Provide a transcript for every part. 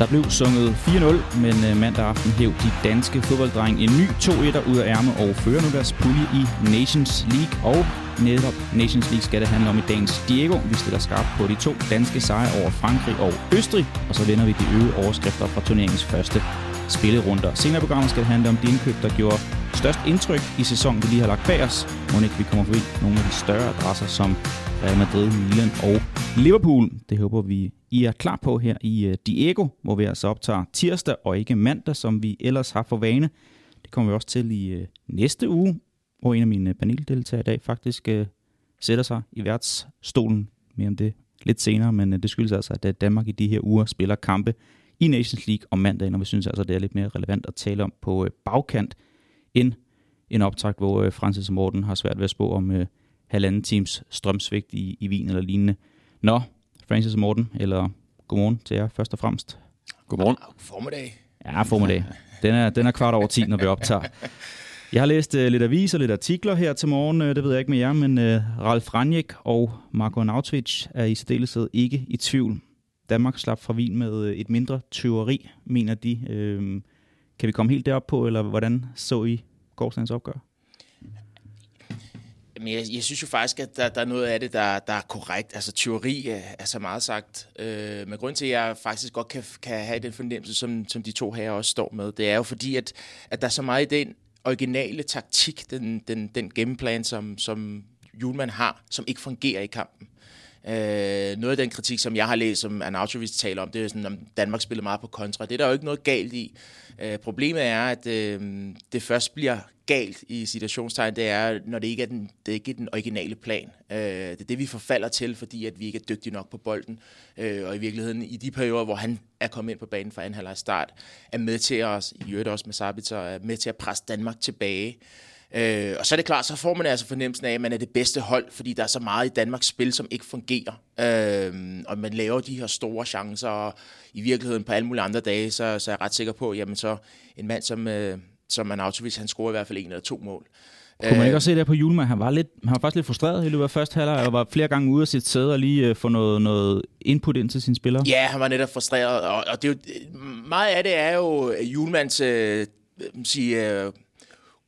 Der blev sunget 4-0, men mandag aften hæv de danske fodbolddrenge en ny 2-1'er ud af ærme og fører nu deres pulje i Nations League. Og netop Nations League skal det handle om i dagens Diego. Vi stiller skarpt på de to danske sejre over Frankrig og Østrig, og så vender vi de øvrige overskrifter fra turneringens første spillerunder. Senere programmet skal det handle om de indkøb, der gjorde størst indtryk i sæsonen, vi lige har lagt bag os. Mon ikke vi kommer forbi nogle af de større adresser som Real Madrid, Milan og Liverpool. Det håber vi, I er klar på her i Diego, hvor vi altså optager tirsdag og ikke mandag, som vi ellers har for vane. Det kommer vi også til i næste uge, hvor en af mine paneldeltagere i dag faktisk sætter sig i værtsstolen. Mere om det lidt senere, men det skyldes altså, at Danmark i de her uger spiller kampe i Nations League om mandagen, og vi synes altså, det er lidt mere relevant at tale om på bagkant end en optakt, hvor Francis og Morten har svært ved at spå om halvanden times strømsvigt i Wien eller lignende. Nå, Francis og Morten, eller godmorgen til jer først og fremmest. Godmorgen. Formiddag. Ja, formiddag. Den er 10:15, når vi optager. Jeg har læst lidt aviser og lidt artikler her til morgen, det ved jeg ikke med jer, men Ralf Rangnick og Marko Arnautović er i særdeleshed ikke i tvivl. Danmark slap fra Wien med et mindre tyveri, mener de. Kan vi komme helt derop på, eller hvordan så I gårsdagens opgør? Men jeg synes jo faktisk, at der er noget af det, der er korrekt. Altså, tyveri er så meget sagt. Men grunden til, at jeg faktisk godt kan have den fornemmelse, som de to her også står med, det er jo fordi, at der er så meget i den originale taktik, den gameplan, som Hjulmand har, som ikke fungerer i kampen. Noget af den kritik, som jeg har læst, som Arnautović taler om, det er sådan, om Danmark spiller meget på kontra. Det er der jo ikke noget galt i. Problemet er, at det først bliver galt i situationstegn, det er, når det ikke er den originale plan. Det er det, vi forfalder til, fordi at vi ikke er dygtige nok på bolden. Og i virkeligheden, i de perioder, hvor han er kommet ind på banen fra anden halvleg start, er med til at, i øvrigt også med Sabitzer, er med til at presse Danmark tilbage. Og så er det klart, så får man altså fornemmelsen af, at man er det bedste hold, fordi der er så meget i Danmarks spil, som ikke fungerer. Og man laver de her store chancer, og i virkeligheden på alle mulige andre dage, så er jeg ret sikker på, jamen så en mand som Arnautović, han scorer i hvert fald 1 eller 2 mål. Kunne man ikke også se der på Hjulmand? Han var faktisk lidt frustreret i løbet af første halvleg, og var flere gange ude af sit sæde og lige få noget input ind til sine spillere. Ja, han var netop frustreret, og det er jo, meget af det er jo Hjulmands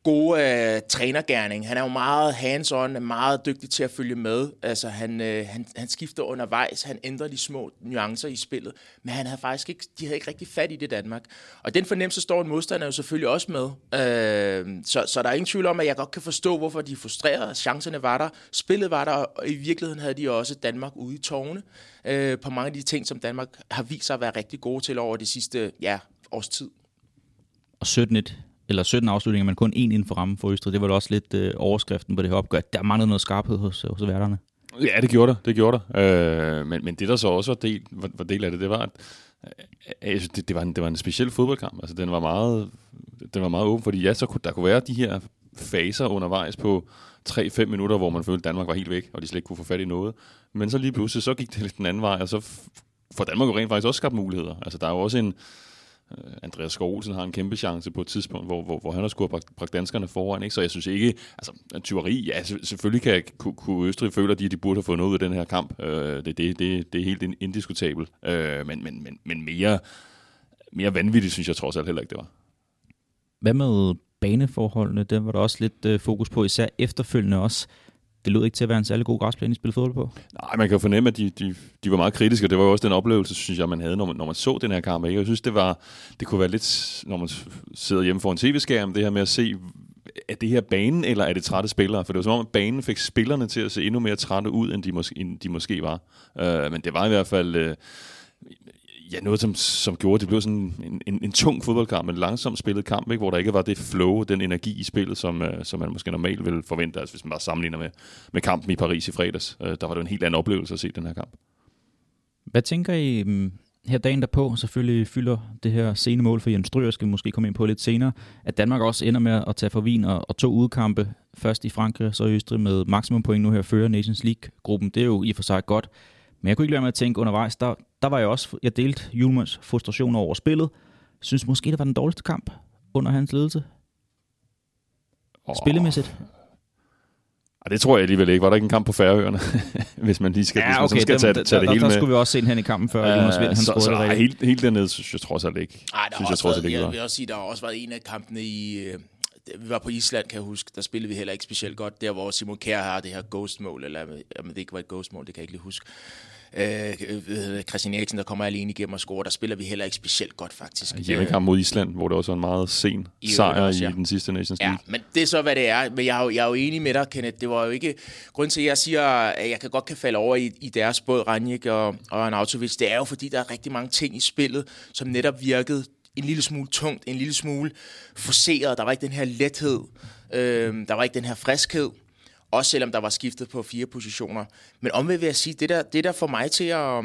gode trænergerning. Han er jo meget hands-on, meget dygtig til at følge med. Altså, han skifter undervejs, han ændrer de små nuancer i spillet, men de havde ikke rigtig fat i det Danmark. Og den fornemmelse står en modstander jo selvfølgelig også med. Så der er ingen tvivl om, at jeg godt kan forstå, hvorfor de er frustrerede. Chancerne var der, spillet var der, og i virkeligheden havde de også Danmark ude i tårne på mange af de ting, som Danmark har vist sig at være rigtig gode til over de sidste års tid. Og 17 afslutninger, men kun 1 inden for rammen for Østrig. Det var da også lidt overskriften på det her opgør. Der manglede noget skarphed hos værterne. Ja, det gjorde der. Men det, der så også var del af det, det var, at det var en speciel fodboldkamp. Altså, den var meget åben, fordi så kunne der være de her faser undervejs på 3-5 minutter, hvor man følte, at Danmark var helt væk, og de slet ikke kunne få fat i noget. Men så lige pludselig, så gik det lidt den anden vej, og så får Danmark jo rent faktisk også skabt muligheder. Altså, der er jo også Andreas Cornelius har en kæmpe chance på et tidspunkt, hvor han har skudt bragt danskerne foran, ikke? Så jeg synes ikke, altså tyveri, ja, selvfølgelig kunne Østrig føle, at de burde have fået noget ud af den her kamp. Det er helt indiskutabelt, men mere vanvittigt, synes jeg trods alt heller ikke, det var. Hvad med baneforholdene? Den var der også lidt fokus på, især efterfølgende også. Det lød ikke til at være en særlig god græsplæne, I spillede fodbold på. Nej, man kan fornemme, at de var meget kritiske, og det var jo også den oplevelse, synes jeg, man havde, når man så den her kamp. Jeg synes, det kunne være lidt, når man sidder hjemme foran tv-skærmen, det her med at se, er det her banen, eller er det trætte spillere? For det var som om, at banen fik spillerne til at se endnu mere trætte ud, end de måske var. Men det var i hvert fald noget, som gjorde, at det blev sådan en tung fodboldkamp, en langsomt spillet kamp, ikke? Hvor der ikke var det flow, den energi i spillet, som man måske normalt ville forvente, altså hvis man bare sammenligner med kampen i Paris i fredags. Der var det en helt anden oplevelse at se den her kamp. Hvad tænker I her dagen derpå? Selvfølgelig fylder det her sene mål for Jens Stryger, skal måske komme ind på lidt senere, at Danmark også ender med at tage for Wien og 2 udkampe, først i Frankrig, så i Østrig med maksimum point nu her, fører Nations League-gruppen. Det er jo i for sig godt. Men jeg kunne ikke lade mig at tænke undervejs, der var jeg også, jeg delte Hjulmands frustration over spillet. Synes måske, det var den dårligste kamp under hans ledelse. Spillemæssigt. Og det tror jeg alligevel ikke. Var der ikke en kamp på Færøerne, hvis man lige skal, ja, okay, skal tage det hele med? Der skulle vi også se en hen i kampen før Jonas Vind, han scorede det. Helt dernede, synes jeg trods alt ikke. Nej, der synes også jeg vil også sige, der har også været en af kampene i... Vi var på Island, kan jeg huske. Der spillede vi heller ikke specielt godt. Der, hvor Simon Kjær har det her ghost-mål, eller om det ikke var et ghost-mål, det kan jeg ikke lige huske. Christian Eriksen, der kommer alene igennem og scorer. Der spiller vi heller ikke specielt godt, faktisk. Hjemmekamp mod Island, hvor det også var en meget sen sejr også, ja, i den sidste Nations League. Ja, men det er så, hvad det er. Men jeg er jo enig med dig, Kenneth. Det var jo ikke... Grunden til, at jeg siger, at jeg kan godt falde over i deres båd, Rangnick og Arnautović, det er jo, fordi der er rigtig mange ting i spillet, som netop virkede en lille smule tungt, en lille smule forseret. Der var ikke den her lethed. Der var ikke den her friskhed. Også selvom der var skiftet på 4 positioner. Men omvendt vil jeg sige, det der får mig til at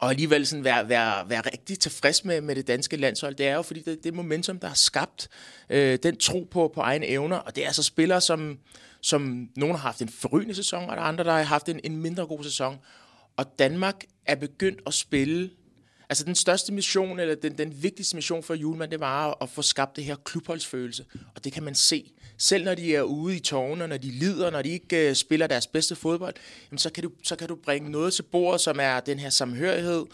alligevel sådan være rigtig tilfreds med det danske landshold, det er jo fordi det momentum, der har skabt den tro på egne evner. Og det er altså spillere, som nogen har haft en forrygende sæson, og der er andre, der har haft en mindre god sæson. Og Danmark er begyndt at spille... Altså den største mission, eller den vigtigste mission for Hjulmand, det var at få skabt det her klubholdsfølelse. Og det kan man se. Selv når de er ude i tårne, når de lider, når de ikke spiller deres bedste fodbold, jamen så kan du bringe noget til bordet, som er den her samhørighed.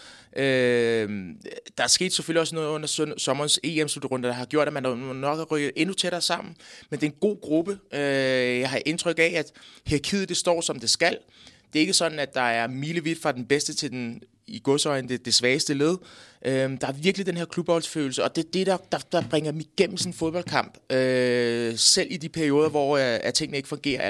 Der er sket selvfølgelig også noget under sommerens EM-slutrunde, der har gjort, at man nok har rykket endnu tættere sammen. Men det er en god gruppe. Jeg har indtryk af, at hierarkiet det står, som det skal. Det er ikke sådan, at der er milevidt fra den bedste til den i godsøjne det svageste led. Der er virkelig den her klubholdsfølelse, og det er det, der bringer dem igennem sin fodboldkamp, selv i de perioder, hvor tingene ikke fungerer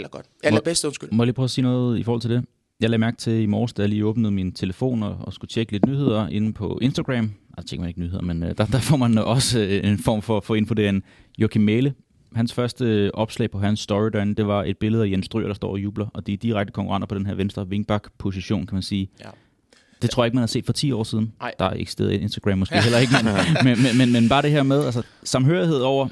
allerbedst. Må jeg lige prøve at sige noget i forhold til det? Jeg lagde mærke til i morges, da jeg lige åbnede min telefon og skulle tjekke lidt nyheder inde på Instagram. Jeg tjekker man ikke nyheder, men der får man også en form for info. Det er en Joachim Mæhle. Hans første opslag på hans story derinde, det var et billede af Jens Stryger, der står og jubler, og de er direkte konkurrenter på den her venstre wingback-position, kan man sige. Ja. Det tror jeg ikke, man har set for 10 år siden. Ej. Der er ikke stedet Instagram måske heller ikke, men bare det her med altså, samhørighed over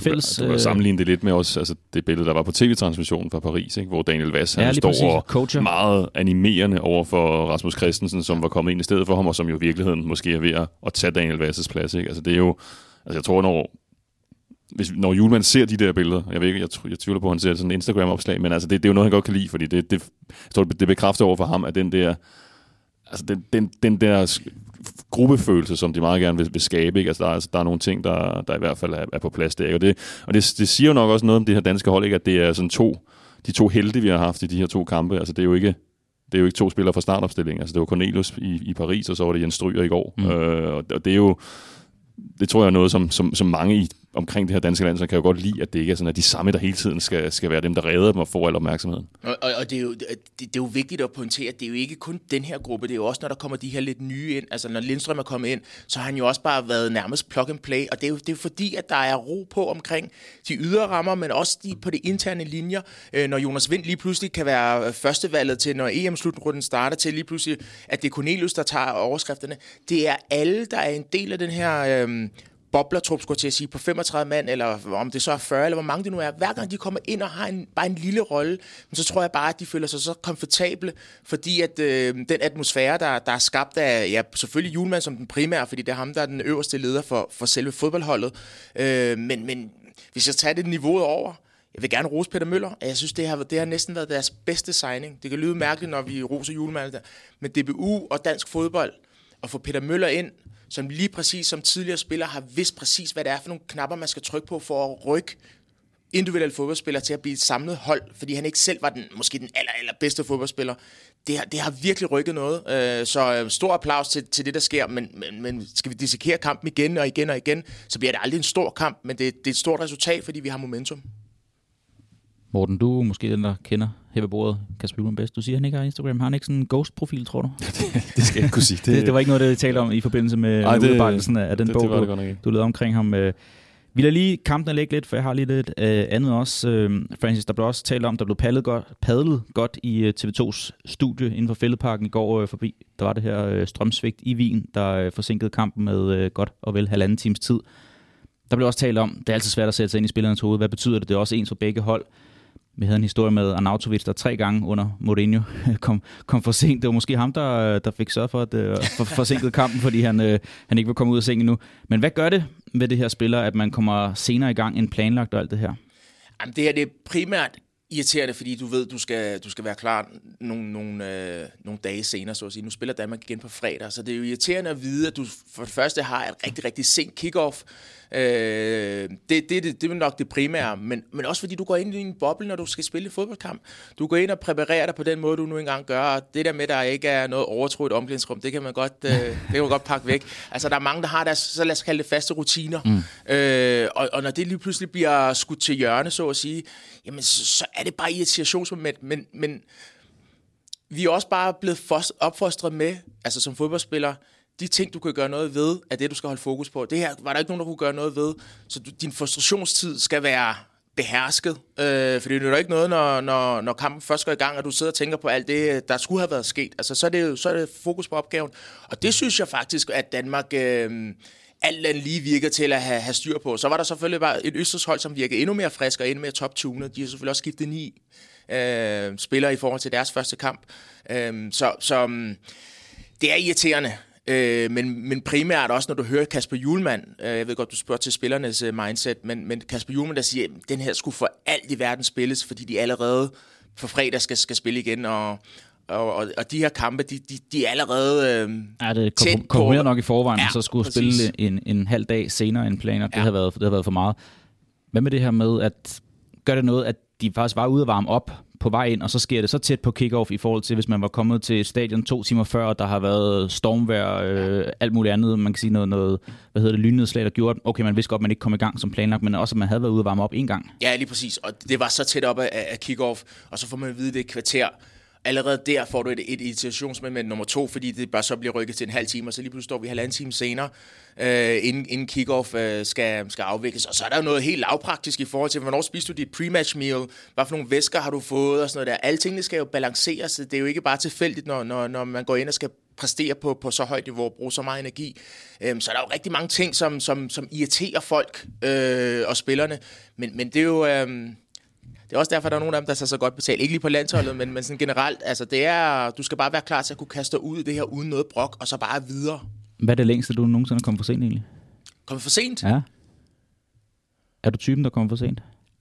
fælles... Du kan sammenligne det lidt med også, altså, det billede, der var på tv-transmissionen fra Paris, ikke, hvor Daniel Wass står og meget animerende over for Rasmus Christensen, som var kommet ind i stedet for ham, og som jo i virkeligheden måske er ved at tage Daniel Wass' plads. Ikke? Altså, det er jo... Altså, jeg tror, når Hjulmand ser de der billeder, jeg tvivler på, at han ser sådan en Instagram-opslag, men altså, det er jo noget, han godt kan lide, fordi det bekræfter over for ham, at den der... Altså den der gruppefølelse, som de meget gerne vil skabe, ikke? Altså der er nogle ting, der i hvert fald er på plads der, ikke? Og det siger jo nok også noget om det her danske hold, ikke? At det er sådan de to helte, vi har haft i de her 2 kampe. Altså det er jo ikke 2 spillere fra startopstilling. Altså det var Cornelius i Paris, og så var det Jens Stryger i går. Og det er jo, det tror jeg er noget, som mange omkring det her danske land, så kan jeg jo godt lide, at det ikke er sådan, at de samme, der hele tiden skal være dem, der redder dem og får al opmærksomheden. Og det er jo vigtigt at pointere, at det er jo ikke kun den her gruppe, det er jo også, når der kommer de her lidt nye ind, altså når Lindstrøm er kommet ind, så har han jo også bare været nærmest plug and play, og det er jo fordi, at der er ro på omkring de ydre rammer, men også på de interne linjer, når Jonas Vind lige pludselig kan være førstevalget til, når EM-slutrunden starter til lige pludselig, at det er Cornelius, der tager overskrifterne. Det er alle, der er en del af den her... boblertrup, skulle til at sige, på 35 mand, eller om det så er 40, eller hvor mange det nu er. Hver gang de kommer ind og har bare en lille rolle, så tror jeg bare, at de føler sig så komfortable, fordi at den atmosfære, der er skabt af, ja, selvfølgelig Hjulmand som den primære, fordi det er ham, der er den øverste leder for selve fodboldholdet. Men hvis jeg tager det niveauet over, jeg vil gerne rose Peter Møller, og jeg synes, det har næsten været deres bedste signing. Det kan lyde mærkeligt, når vi roser Hjulmand, men DBU og dansk fodbold, og få Peter Møller ind, som lige præcis som tidligere spiller har vidst præcis, hvad det er for nogle knapper, man skal trykke på for at rykke individuelle fodboldspillere til at blive et samlet hold, fordi han ikke selv var måske den allerbedste fodboldspiller. Det har virkelig rykket noget, så stor applaus til det, der sker, men skal vi dissekere kampen igen og igen, så bliver det aldrig en stor kamp, men det er et stort resultat, fordi vi har momentum. Morten, du måske den, der kender her ved bordet, Kasper Hjulmand bedst. Du siger, han ikke har Instagram. Har han ikke sådan en ghost-profil, tror du? Det skal jeg ikke kunne sige. Det var ikke noget, det talte om i forbindelse med udarbejdelsen af den bog, du lavede omkring ham. Vi lader lige kampen lægge lidt, for jeg har lige lidt andet også. Francis, der blev også talt om, der blev padlet godt i TV2's studie inden for Fælledparken i går forbi. Der var det her strømsvigt i Wien, der forsinkede kampen med godt og vel 1,5 times tid. Der blev også talt om, det er altid svært at sætte sig ind i spillernes hoved. Hvad betyder det? Det er også ens for begge hold. Vi havde en historie med Arnautović, der 3 gange under Mourinho kom for sent. Det var måske ham, der fik sørget for at forsinkede kampen, fordi han ikke var kommet ud af sengen nu. Men hvad gør det med det her spiller, at man kommer senere i gang end planlagt og alt det her? Jamen, det her det er primært irriterende, fordi du ved, du skal være klar nogle dage senere, så at sige. Nu spiller Danmark igen på fredag, så det er jo irriterende at vide, at du for det første har et rigtig, rigtig sent kick-off. Det er nok det primære, men også fordi du går ind i en boble, når du skal spille fodboldkamp. Du går ind og præparerer dig på den måde, du nu engang gør, og det der med, der ikke er noget overtroet omklædningsrum, det kan man godt pakke væk. Altså, der er mange, der har deres, så lad os kalde det faste rutiner, og når det lige pludselig bliver skudt til hjørne, så at sige, jamen, så er det bare irritationsmoment, men vi er også bare blevet opfostret med, altså som fodboldspiller, de ting, du kan gøre noget ved, er det, du skal holde fokus på. Det her var der ikke nogen, der kunne gøre noget ved. Så din frustrationstid skal være behersket. For det er jo ikke noget, når kampen først går i gang, og du sidder og tænker på alt det, der skulle have været sket. Altså, så er det fokus på opgaven. Og det synes jeg faktisk, at Danmark alt andet lige virker til at have styr på. Så var der selvfølgelig bare et østershold, som virkede endnu mere frisk og endnu mere top-tunet. De har selvfølgelig også skiftet 9 spillere i forhold til deres første kamp. Så det er irriterende. Men primært også, når du hører Kasper Hjulmand, jeg ved godt, du spørger til spillernes mindset, men Kasper Hjulmand, der siger, at den her skulle for alt i verden spilles, fordi de allerede på fredag skal spille igen, og de her kampe, de er allerede det komprimerer nok i forvejen, ja, så skulle præcis. Spille en halv dag senere end planer, det, ja. det har været for meget. Hvad med det her med, at gør det noget, at de faktisk var ude at varme op på vej ind, og så sker det så tæt på kick-off i forhold til, hvis man var kommet til stadion 2 timer før, og der har været stormvejr, alt muligt andet, man kan sige noget lynnedslag, der gjorde, okay, man vidste godt, man ikke kom i gang som planlagt, men også, at man havde været ude at varme op en gang. Ja, lige præcis, og det var så tæt op af kick-off, og så får man at vide, det er kvarter. Allerede der får du et irritationsmoment nummer 2, fordi det bare så bliver rykket til en halv time, og så lige pludselig står vi 1,5 time senere, inden kick-off skal afvikles. Og så er der jo noget helt lavpraktisk i forhold til, hvornår spiser du dit pre-match meal, hvad for nogle væsker har du fået, og sådan noget der. Alle tingene skal jo balanceres, det er jo ikke bare tilfældigt, når man går ind og skal præstere på så højt niveau og bruge så meget energi. Så er der jo rigtig mange ting, som irriterer folk og spillerne, men det er jo... Det er også derfor, der er nogen af dem, der sig så godt betalt. Ikke lige på landsholdet, men sådan generelt. Altså, det er, du skal bare være klar til at kunne kaste dig ud i det her uden noget brok, og så bare videre. Hvad er det længste, du nogensinde kom for sent egentlig? Kom for sent? Ja. Er du typen, der kommer for sent?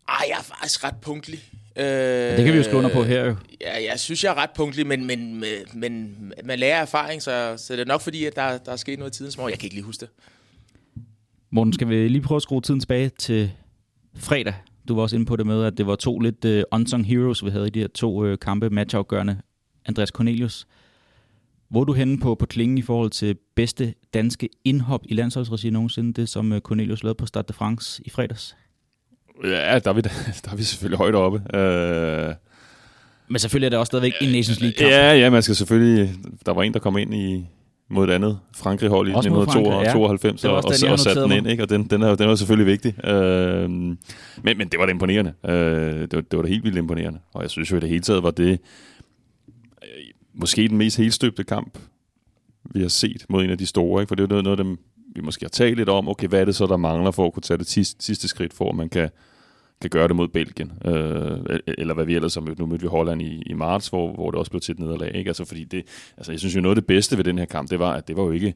Ej, jeg er faktisk ret punktlig. Det kan vi jo skrive under på her jo. Ja, jeg synes, jeg er ret punktlig, men man lærer erfaring, så det er nok fordi, at der er sket noget i tidens morgen. Jeg kan ikke lige huske det. Morten, skal vi lige prøve at skrue tiden tilbage til fredag? Du var også inde på det med, at det var 2 lidt unsung heroes, vi havde i de her 2 kampe, matchafgørende. Andreas Cornelius, hvor er du henne på klingen i forhold til bedste danske indhop i landsholdsregi nogensinde, det som Cornelius lavede på Stade de France i fredags? Ja, der er vi selvfølgelig højt oppe. Men selvfølgelig er det også stadigvæk en Nations League-kamp. Ja, man skal selvfølgelig... Der var en, der kom ind mod et andet Frankrig-hold i 1992, ja. og satte den ind, ikke? Og den var selvfølgelig vigtig. Men det var da imponerende. Det var da helt vildt imponerende. Og jeg synes jo, at det hele taget var det måske den mest helstøbte kamp, vi har set mod en af de store, ikke? For det er jo noget af dem, vi måske har talt lidt om. Okay, hvad er det så, der mangler for at kunne tage det sidste skridt for, at man kan gøre det mod Belgien? Eller hvad vi ellers nu mødte vi Holland i marts, hvor det også blev til et nederlag, ikke? Altså, fordi jeg synes jo, noget af det bedste ved den her kamp, det var, at det var jo ikke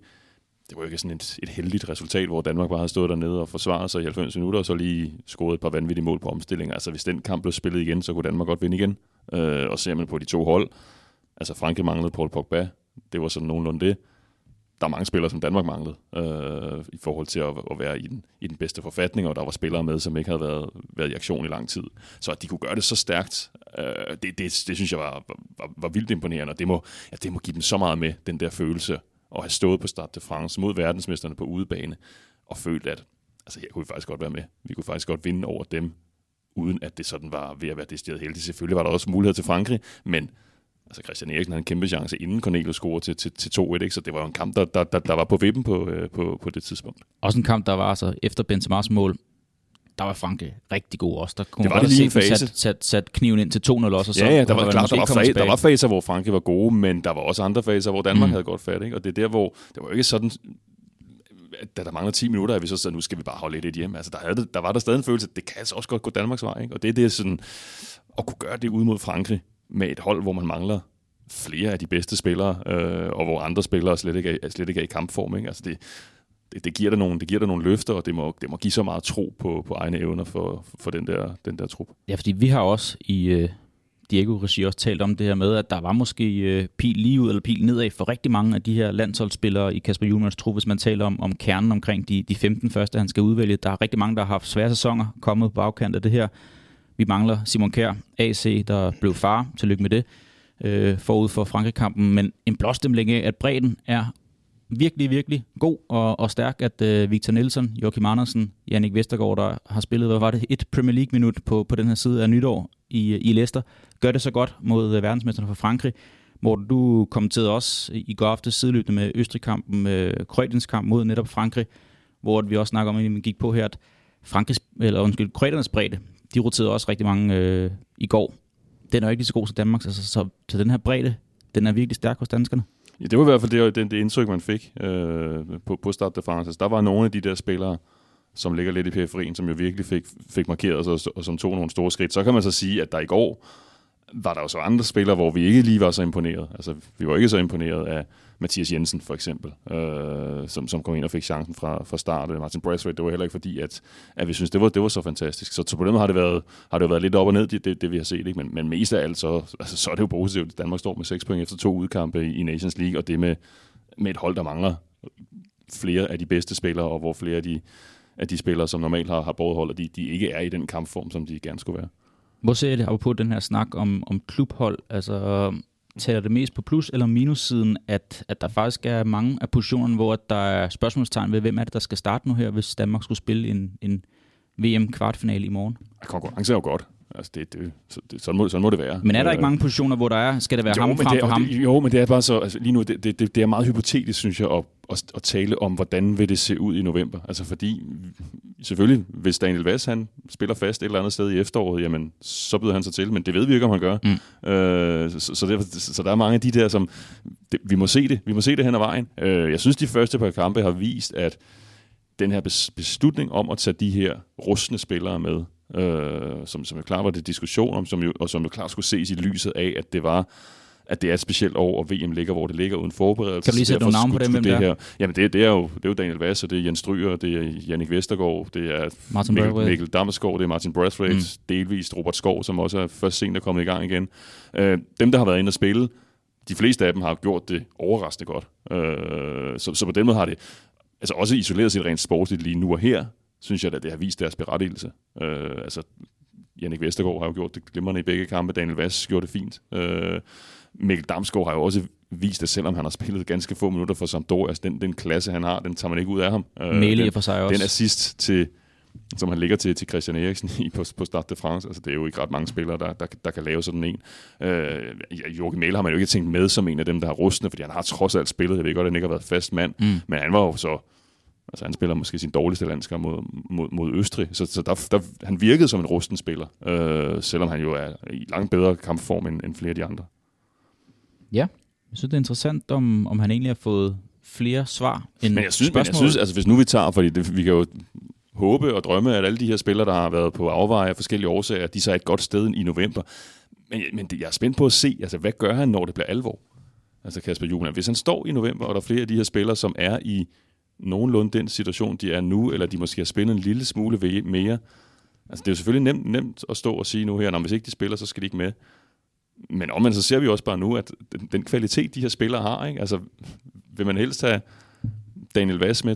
sådan et heldigt resultat, hvor Danmark bare havde stået dernede og forsvaret sig i 90 minutter, og så lige scoret et par vanvittige mål på omstilling. Altså, hvis den kamp blev spillet igen, så kunne Danmark godt vinde igen. Og ser man på de 2 hold, altså Frankrig manglede Paul Pogba, det var sådan nogenlunde det. Der er mange spillere, som Danmark manglede i forhold til at være i den bedste forfatning, og der var spillere med, som ikke havde været i aktion i lang tid. Så at de kunne gøre det så stærkt, det synes jeg var vildt imponerende, og det må give dem så meget med, den der følelse, at have stået på Stade de France mod verdensmesterne på udebane, og følt, at altså, her kunne vi faktisk godt være med. Vi kunne faktisk godt vinde over dem, uden at det sådan var ved at være decideret heldigt. Selvfølgelig var der også mulighed til Frankrig, men... Altså Christian Eriksen havde en kæmpe chance, inden Cornelius scorede til 2-1, ikke? Så det var jo en kamp, der var på vippen på det tidspunkt. Også en kamp, der var så efter Benzema's mål, der var Frankrig rigtig god også. Der kunne det var det lige en fase. Sat kniven ind til 2-0 også. Og så, ja, der var faser, hvor Frankrig var gode, men der var også andre faser, hvor Danmark havde godt fat, ikke? Og det er der, hvor det var jo ikke sådan... Da der mangler 10 minutter, er vi så sådan, nu skal vi bare holde lidt hjem. Altså, der var der stadig en følelse, at det kan altså også godt gå Danmarks vej, ikke? Og det er sådan, at kunne gøre det ud mod Frankrig, med et hold, hvor man mangler flere af de bedste spillere, og hvor andre spillere slet ikke er i kampform. Ikke? Altså det, det giver der nogle løfter, og det må give så meget tro på egne evner for den der trup. Ja, fordi vi har også i Diego-regi også talt om det her med, at der var måske pil lige ud eller pil nedad for rigtig mange af de her landsholdsspillere i Kasper Hjulmands trup, hvis man taler om kernen omkring de 15 første, han skal udvælge. Der er rigtig mange, der har haft svære sæsoner, kommet på bagkant af det her. Vi mangler Simon Kjær, AC, der blev far. Tillykke med det. Forud for Frankrig-kampen, men en blåstemling af, at bredden er virkelig, virkelig god og stærk, at Victor Nielsen, Joachim Andersen, Jannik Vestergaard, der har spillet, hvad var det, et Premier League-minut på den her side af nytår i Leicester, gør det så godt mod verdensmesterne fra Frankrig. Morten, du kommenterede også i går aftes sideløbende med Østrig-kampen, Kroatiens kamp mod netop Frankrig, hvor vi også snakker om, at vi gik på her, at kroaternes bredde, de roterede også rigtig mange i går. Den er jo ikke lige så god som Danmarks, altså, så den her bredde, den er virkelig stærk hos danskerne. Ja, det var i hvert fald det indtryk, man fik på Stade de France. Altså, der var nogle af de der spillere, som ligger lidt i periferien, som jo virkelig fik markeret sig, og som tog nogle store skridt. Så kan man så sige, at der i går var der jo så andre spillere, hvor vi ikke lige var så imponeret. Altså, vi var ikke så imponeret af Mathias Jensen, for eksempel, som kom ind og fik chancen fra start. Martin Braithwaite, det var heller ikke fordi, at vi synes, det var så fantastisk. Så på den måde har det været lidt op og ned, det vi har set. Ikke? Men mest af alt, så er det jo positivt. Danmark står med 6 point efter 2 udkampe i Nations League, og det med et hold, der mangler flere af de bedste spillere, og hvor flere af de spillere, som normalt har båret hold, de ikke er i den kampform, som de gerne skulle være. Hvor ser I det på den her snak om klubhold? Altså, tager det mest på plus- eller minussiden, at der faktisk er mange af positionerne, hvor der er spørgsmålstegn ved, hvem er det, der skal starte nu her, hvis Danmark skulle spille en VM-kvartfinale i morgen? Konkurrence er jo godt. Altså, sådan må det være. Men er der ikke mange positioner, hvor der er, skal det være ham frem for ham? Jo, men det er bare så, altså, lige nu, det er meget hypotetisk, synes jeg, at tale om, hvordan vil det se ud i november. Altså fordi, selvfølgelig, hvis Daniel Wass, han spiller fast et eller andet sted i efteråret, jamen, så byder han sig til, men det ved vi ikke, om han gør. Så der er mange af de der, som, vi må se det hen ad vejen. Jeg synes, de første par kampe har vist, at den her beslutning om at tage de her rustne spillere med, som jo klart var det diskussion om, som jo klart skulle ses i lyset af, at det er et specielt år, og VM ligger, hvor det ligger uden forberedelse. Kan du lige sætte nogle navn på dem, hvem det her? Jamen det er jo Daniel Wass, og det er Jens Stryger, det er Jannik Vestergaard, det er Mikkel Damsgaard, det er Martin Braithwaite, delvist Robert Skov, som også er først sent at komme i gang igen. Dem, der har været inde og spille, de fleste af dem har gjort det overraskende godt. Så på den måde har det, altså også isoleret sig rent sportsligt lige nu og her, synes jeg, at det har vist deres berettigelse. Altså, Jannik Vestergaard har jo gjort det glimrende i begge kampe. Daniel Wass gjorde det fint. Mikkel Damsgaard har jo også vist, at selvom han har spillet ganske få minutter for Sampdoria, altså den klasse, han har, den tager man ikke ud af ham. Mæhle for sig også. Den assist til, som han ligger til Christian Eriksen i på Stade de France. Altså, det er jo ikke ret mange spillere, der kan lave sådan en. Joachim Mæhle har man jo ikke tænkt med som en af dem, der har rustne, fordi han har trods alt spillet. Jeg ved godt, at han ikke har været fast mand. Men han var jo så... Altså han spiller måske sin dårligste landskamp mod Østrig, så der, han virkede som en rusten spiller, selvom han jo er i langt bedre kampform end flere af de andre. Ja, jeg synes det er interessant, om han egentlig har fået flere svar end jeg synes, altså hvis nu vi tager, fordi vi kan jo håbe og drømme, at alle de her spillere, der har været på afveje af forskellige årsager, de så er et godt sted i november. Men jeg er spændt på at se, altså hvad gør han, når det bliver alvor? Altså Kasper Hjulmand, hvis han står i november, og der er flere af de her spillere, som er i nogenlunde den situation, de er nu, eller de måske har spillet en lille smule mere. Altså, det er jo selvfølgelig nemt at stå og sige nu her, hvis ikke de spiller, så skal de ikke med. Men omvendt, så ser vi også bare nu, at den kvalitet, de her spillere har, ikke? Altså, vil man helst have Daniel Wass med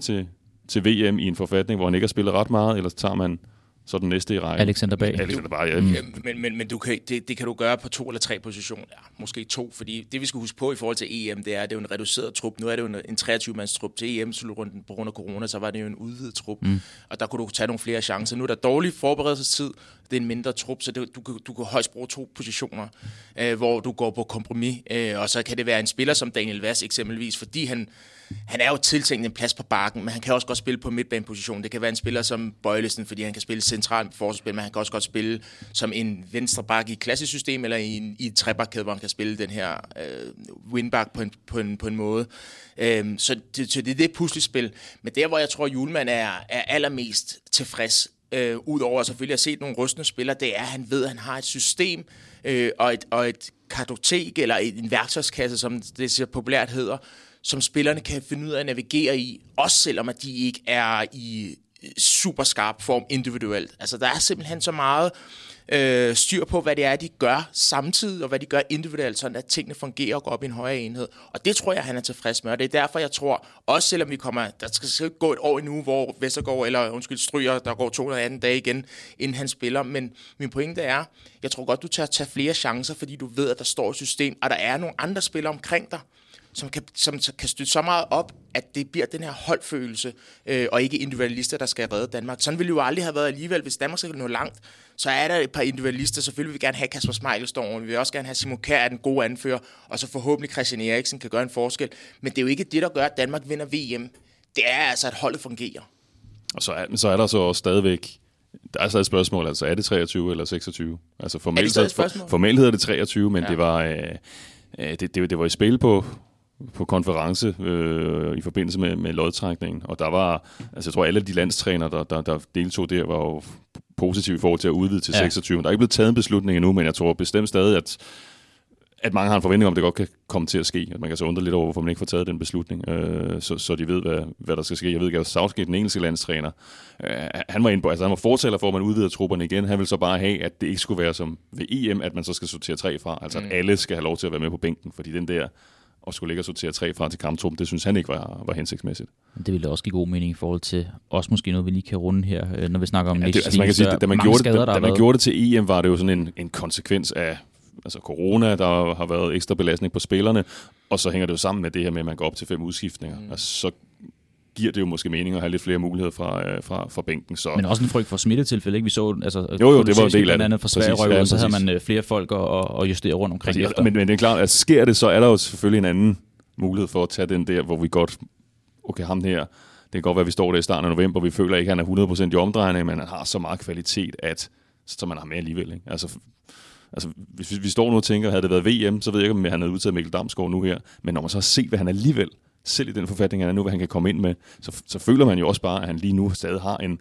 til VM i en forfatning, hvor han ikke har spillet ret meget, eller tager man så den næste i rækken? Alexander Bag, ja. Men du kan, det kan du gøre på 2 eller 3 positioner. Ja, måske 2, fordi det vi skal huske på i forhold til EM, det er, at det er en reduceret trup. Nu er det jo en 23-mandstrup til EM-slutrunden på grund af corona, så var det jo en udvidet trup, og der kunne du tage nogle flere chancer. Nu er der dårlig forberedelsestid, det er en mindre trup, så du kan højst bruge 2 positioner, hvor du går på kompromis, og så kan det være en spiller som Daniel Wass eksempelvis, fordi han er jo tiltænkt en plads på bakken, men han kan også godt spille på midtbaneposition. Det kan være en spiller som Bøjlesen, fordi han kan spille centralt forsvarsspil, men han kan også godt spille som en venstre bakke i et klassisk system, eller i et trebakkæde, hvor han kan spille den her wingback på en måde. Så det er det puslespil. Men der, hvor jeg tror, at Hjulmand er allermest tilfreds, udover selvfølgelig at se nogle rustne spillere, det er, at han ved, at han har et system og et kartotek, eller en værktøjskasse, som det så populært hedder, som spillerne kan finde ud af at navigere i, også selvom at de ikke er i super skarp form individuelt. Altså, der er simpelthen så meget styr på, hvad det er, de gør samtidig, og hvad de gør individuelt, sådan at tingene fungerer og går op i en højere enhed. Og det tror jeg, han er tilfreds med, og det er derfor, jeg tror, også selvom vi kommer, der skal gå et år endnu, hvor Vestergaard, eller undskyld, Stryger, der går 218 dage igen, inden han spiller, men min pointe er, jeg tror godt, du tør tage flere chancer, fordi du ved, at der står et system, og der er nogle andre spillere omkring dig, som kan støtte så meget op, at det bliver den her holdfølelse, og ikke individualister, der skal redde Danmark. Sådan ville det jo aldrig have været alligevel. Hvis Danmark skal nå langt, så er der et par individualister. Selvfølgelig vil vi gerne have Kasper Schmeichel står, vi vil også gerne have Simon Kjær, den gode anfører, og så forhåbentlig Christian Eriksen kan gøre en forskel. Men det er jo ikke det, der gør, at Danmark vinder VM. Det er altså, at holdet fungerer. Og så er der så også stadigvæk... Der er så et spørgsmål, altså er det 23 eller 26? Altså formelt hedder det 23, men ja. det var i spil på konference i forbindelse med lodtrækningen, og der var, altså jeg tror alle de landstrænere, der deltog der, var jo positive i forhold til at udvide til 26. Der er ikke blevet taget en beslutning endnu, men jeg tror bestemt stadig, at mange har en forventning om, at det godt kan komme til at ske. At man kan så undre lidt over, hvorfor man ikke får taget den beslutning, så de ved, hvad der skal ske. Jeg ved ikke, at Southgate, den engelske landstræner, han var fortæller for, at man udvider trupperne igen. Han ville så bare have, at det ikke skulle være som ved EM, at man så skal sortere 3 fra. Altså at alle skal have lov til at være med på bænken, fordi den der og skulle ligge og sortere 3 fra til kamptruppen, det synes han ikke var hensigtsmæssigt. Det ville også give god mening i forhold til også måske noget, vi lige kan runde her, når vi snakker om det. Altså man kan sige, da man gjorde det til EM, var det jo sådan en konsekvens af altså corona, der har været ekstra belastning på spillerne, og så hænger det jo sammen med det her med, at man går op til 5 udskiftninger. Altså, så giver det jo måske mening at have lidt flere muligheder fra bænken. Så. Men også en frygt for smittetilfælde, ikke? Vi så altså, jo, det var en del af det. For Sverige røg ud, så havde man flere folk at justere rundt omkring. Præcis, men det er klart, at sker det, så er der jo selvfølgelig en anden mulighed for at tage den der, hvor vi godt, okay, ham her, det kan godt være, at vi står der i starten af november, vi føler ikke, at han er 100% i omdrejning, men han har så meget kvalitet, at så man har med alligevel, ikke? Altså, hvis vi står nu og tænker, havde det været VM, så ved jeg ikke, om han havde udtaget Mikkel Damsgaard nu her, men når man så har set, hvad han alligevel, selv i den forfatning, han er nu, hvad han kan komme ind med, så føler man jo også bare, at han lige nu stadig har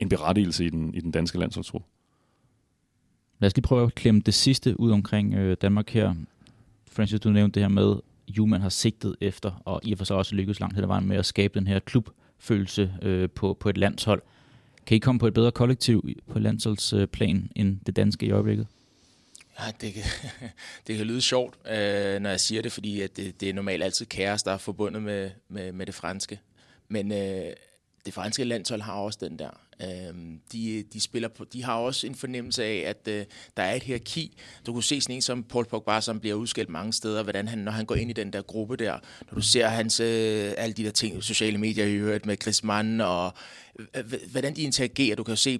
en berettigelse i den danske landsholdstrup. Lad os lige prøve at klemme det sidste ud omkring Danmark her. Francis, du nævnte det her med, Hjulmand har sigtet efter, og i og for sig også lykkedes langt hen ad vejen med at skabe den her klubfølelse på et landshold. Kan I komme på et bedre kollektiv på landsholdsplan end det danske i øjeblikket? Ja, det kan lyde sjovt, når jeg siger det, fordi at det er normalt altid kaos, der er forbundet med det franske. Men det franske landshold har også den der. De har også en fornemmelse af, at der er et hierarki. Du kunne se sådan en som Paul Pogba, som bliver udskilt mange steder, hvordan han, når han går ind i den der gruppe der, når du ser hans, alle de der ting, sociale medier i øvrigt med Griezmann, og hvordan de interagerer. Du kan jo se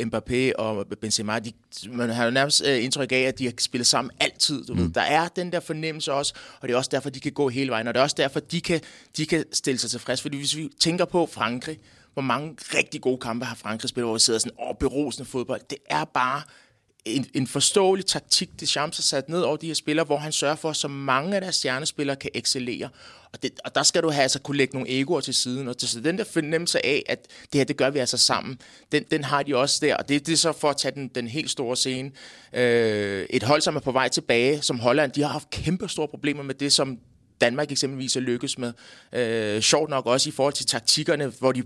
Mbappé og Benzema, man har jo nærmest indtryk af, at de har spillet sammen altid. Du ved. Der er den der fornemmelse også, og det er også derfor, de kan gå hele vejen, og det er også derfor, de kan stille sig tilfreds. Fordi hvis vi tænker på Frankrig, hvor mange rigtig gode kampe har Frankrig spillet, hvor vi sidder sådan, berusende fodbold. Det er bare en forståelig taktik, Deschamps har sat ned over de her spillere, hvor han sørger for, at så mange af deres stjernespillere kan excellere. Og der skal du have, altså, kunne lægge nogle egoer til siden. Og så den der fornemmelse af, at det her, det gør vi altså sammen, den har de også der. Og det er så for at tage den helt store scene. Et hold, som er på vej tilbage, som Holland, de har haft kæmpe store problemer med det, som Danmark eksempelvis er lykkes med. Sjovt nok også i forhold til taktikkerne, hvor de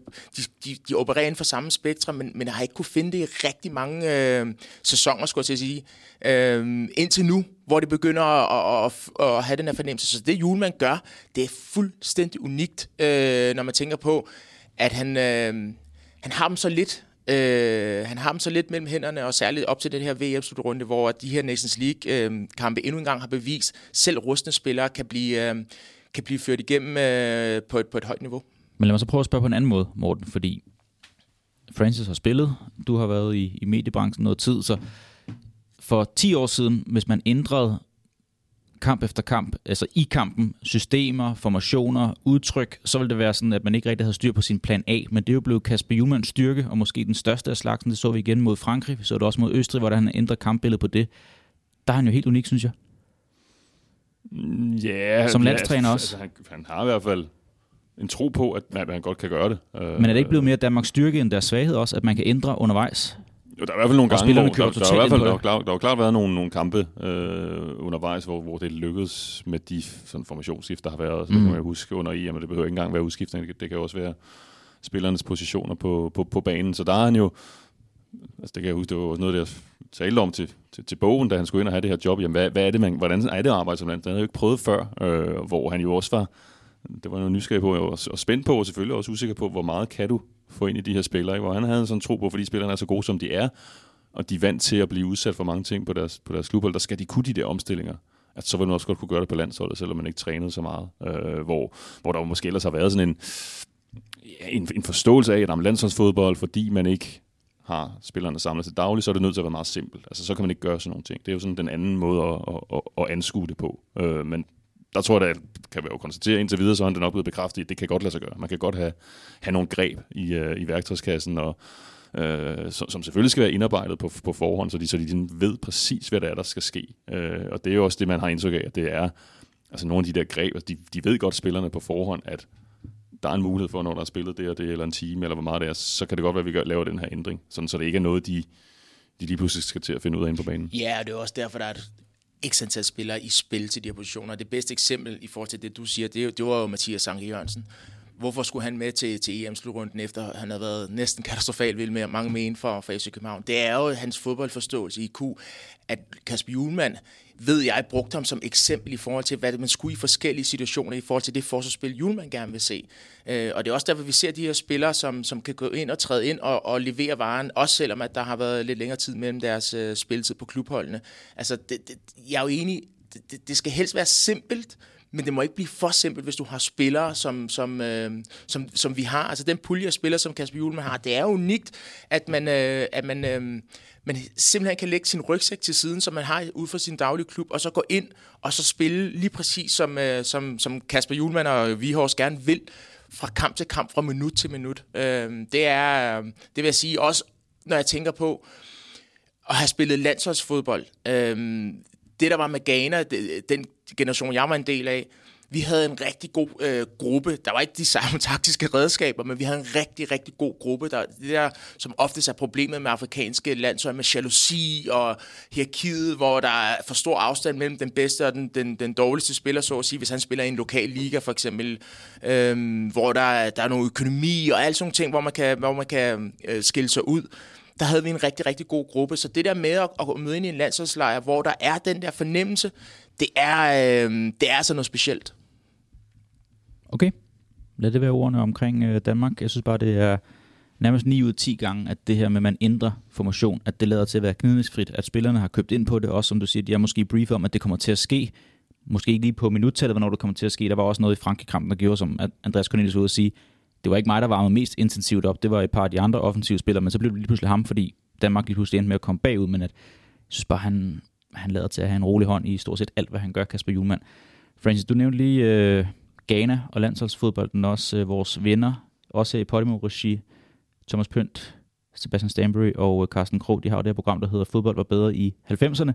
opererer inden for samme spektrum, men har ikke kunne finde det i rigtig mange sæsoner, skulle jeg sige, indtil nu, hvor det begynder at have den her fornemmelse. Så det Hjulmand gør, det er fuldstændig unikt, når man tænker på, at han har dem så lidt. Han har dem så lidt mellem hænderne, og særligt op til den her VM-slutrunde, hvor de her Nations League-kampe endnu engang har bevist, selv rustne spillere kan blive ført igennem på et højt niveau. Men lad mig så prøve at spørge på en anden måde, Morten, fordi Francis har spillet, du har været i mediebranchen noget tid, så for 10 år siden, hvis man ændrede kamp efter kamp, altså i kampen, systemer, formationer, udtryk, så ville det være sådan, at man ikke rigtig havde styr på sin plan A, men det er jo blevet Kasper Hjulmands styrke, og måske den største af slagsen, det så vi igen mod Frankrig, vi så det også mod Østrig, hvor han ændrede kampbilledet på det. Der er han jo helt unik, synes jeg. Ja. Som landstræner også. Altså, han har i hvert fald en tro på, at man godt kan gøre det. Men er det ikke blevet mere Danmarks styrke end deres svaghed også, at man kan ændre undervejs? Jo, der er i hvert fald nogle gange, der har klart været nogle kampe undervejs, hvor det lykkedes med de sådan formationsskift, der har været. Så kan man huske under EM, og det behøver ikke engang være udskiftning. Det kan jo også være spillernes positioner på banen. Så der er han jo... Altså det kan jeg huske, det var noget, jeg talte om til bogen, da han skulle ind og have det her job. Jamen, hvad er det, hvordan er det at arbejde som land? Det havde jeg jo ikke prøvet før, hvor han jo også var... Det var noget nysgerrig på, og spændt på, og selvfølgelig også usikker på, hvor meget kan du få ind i de her spillere, ikke? Hvor han havde en sådan tro på, fordi spillerne er så gode, som de er, og de er vant til at blive udsat for mange ting på deres klubhold, der skal de kunne de der omstillinger. At så vil man også godt kunne gøre det på landsholdet, selvom man ikke trænede så meget. Hvor der måske ellers har været sådan en forståelse af, at om landsholdsfodbold, fordi man ikke har spillerne samlet sig dagligt, så er det nødt til at være meget simpelt. Altså, så kan man ikke gøre sådan nogle ting. Det er jo sådan den anden måde at anskue det på. Men der tror jeg, at kan vi jo konstatere indtil videre, så har han nok blevet bekræftet, at det kan godt lade sig gøre. Man kan godt have nogle greb i værktøjskassen, og som selvfølgelig skal være indarbejdet på forhånd, så de ved præcis, hvad der skal ske. Og det er jo også det, man har indtryk af, at det er altså nogle af de der greb, altså de ved godt spillerne på forhånd, at der er en mulighed for, når der er spillet det og det, eller en time, eller hvor meget det er, så kan det godt være, at vi laver den her ændring. Sådan, så det ikke er noget, de lige pludselig skal til at finde ud af inde på banen. Ja, og det er også derfor, der er x antal spillere i spil til de her positioner. Det bedste eksempel i forhold til det, du siger, det var jo Mathias Sanke Jørgensen. Hvorfor skulle han med til EM-slutrunden, efter han havde været næsten katastrofalt vild med mange mene fra FC København? Det er jo hans fodboldforståelse IQ, at Kasper Hjulmand, ved jeg, brugte ham som eksempel i forhold til, hvad man skulle i forskellige situationer i forhold til det forsvarsspil, Hjulmand gerne vil se. Og det er også derfor, vi ser de her spillere, som kan gå ind og træde ind og levere varen, også selvom at der har været lidt længere tid mellem deres spilletid på klubholdene. Altså, jeg er jo enig, det skal helst være simpelt, men det må ikke blive for simpelt, hvis du har spillere, som vi har. Altså den pulje af spillere, som Kasper Hjulmand har, det er unikt, at man simpelthen kan lægge sin rygsæk til siden, som man har ud fra sin daglige klub, og så gå ind og så spille lige præcis, som Kasper Hjulmand og Vihors gerne vil, fra kamp til kamp, fra minut til minut. Det vil jeg sige også, når jeg tænker på at have spillet landsholdsfodbold. Det, der var med Ghana, den generation, jeg var en del af, vi havde en rigtig god gruppe. Der var ikke de samme taktiske redskaber, men vi havde en rigtig, rigtig god gruppe. Det der, som oftest er problemet med afrikanske landshold, med jalousi og hierarkiet, hvor der er for stor afstand mellem den bedste og den dårligste spiller, så at sige, hvis han spiller i en lokal liga, for eksempel, hvor der er noget økonomi og alle sådan nogle ting, hvor man kan skille sig ud. Der havde vi en rigtig, rigtig god gruppe. Så det der med at møde ind i en landsholdslejr, hvor der er den der fornemmelse, det er altså noget specielt. Okay. Lad det være ordene omkring Danmark. Jeg synes bare, det er nærmest 9 ud af 10 gange, at det her med, at man ændrer formation, at det lader til at være gnidningsfrit, at spillerne har købt ind på det, også som du siger, de har måske briefet om, at det kommer til at ske. Måske ikke lige på minuttallet, hvornår det kommer til at ske. Der var også noget i Frankrig-kampen, der gjorde, som at Andreas Cornelius ud at sige, det var ikke mig, der varmede mest intensivt op. Det var et par af de andre offensive spillere, men så blev det lige pludselig ham, fordi Danmark lige pludselig endte med at komme bagud. Men at, jeg synes bare, han lader til at have en rolig hånd i stort set alt, hvad han gør, Kasper Hjulmand. Francis, du nævnte lige Ghana og landsholdsfodbolden, også vores venner, også i Podimo-regi, Thomas Pønt, Sebastian Stanbury og Carsten Krog, de har jo det her program, der hedder Fodbold var bedre i 90'erne.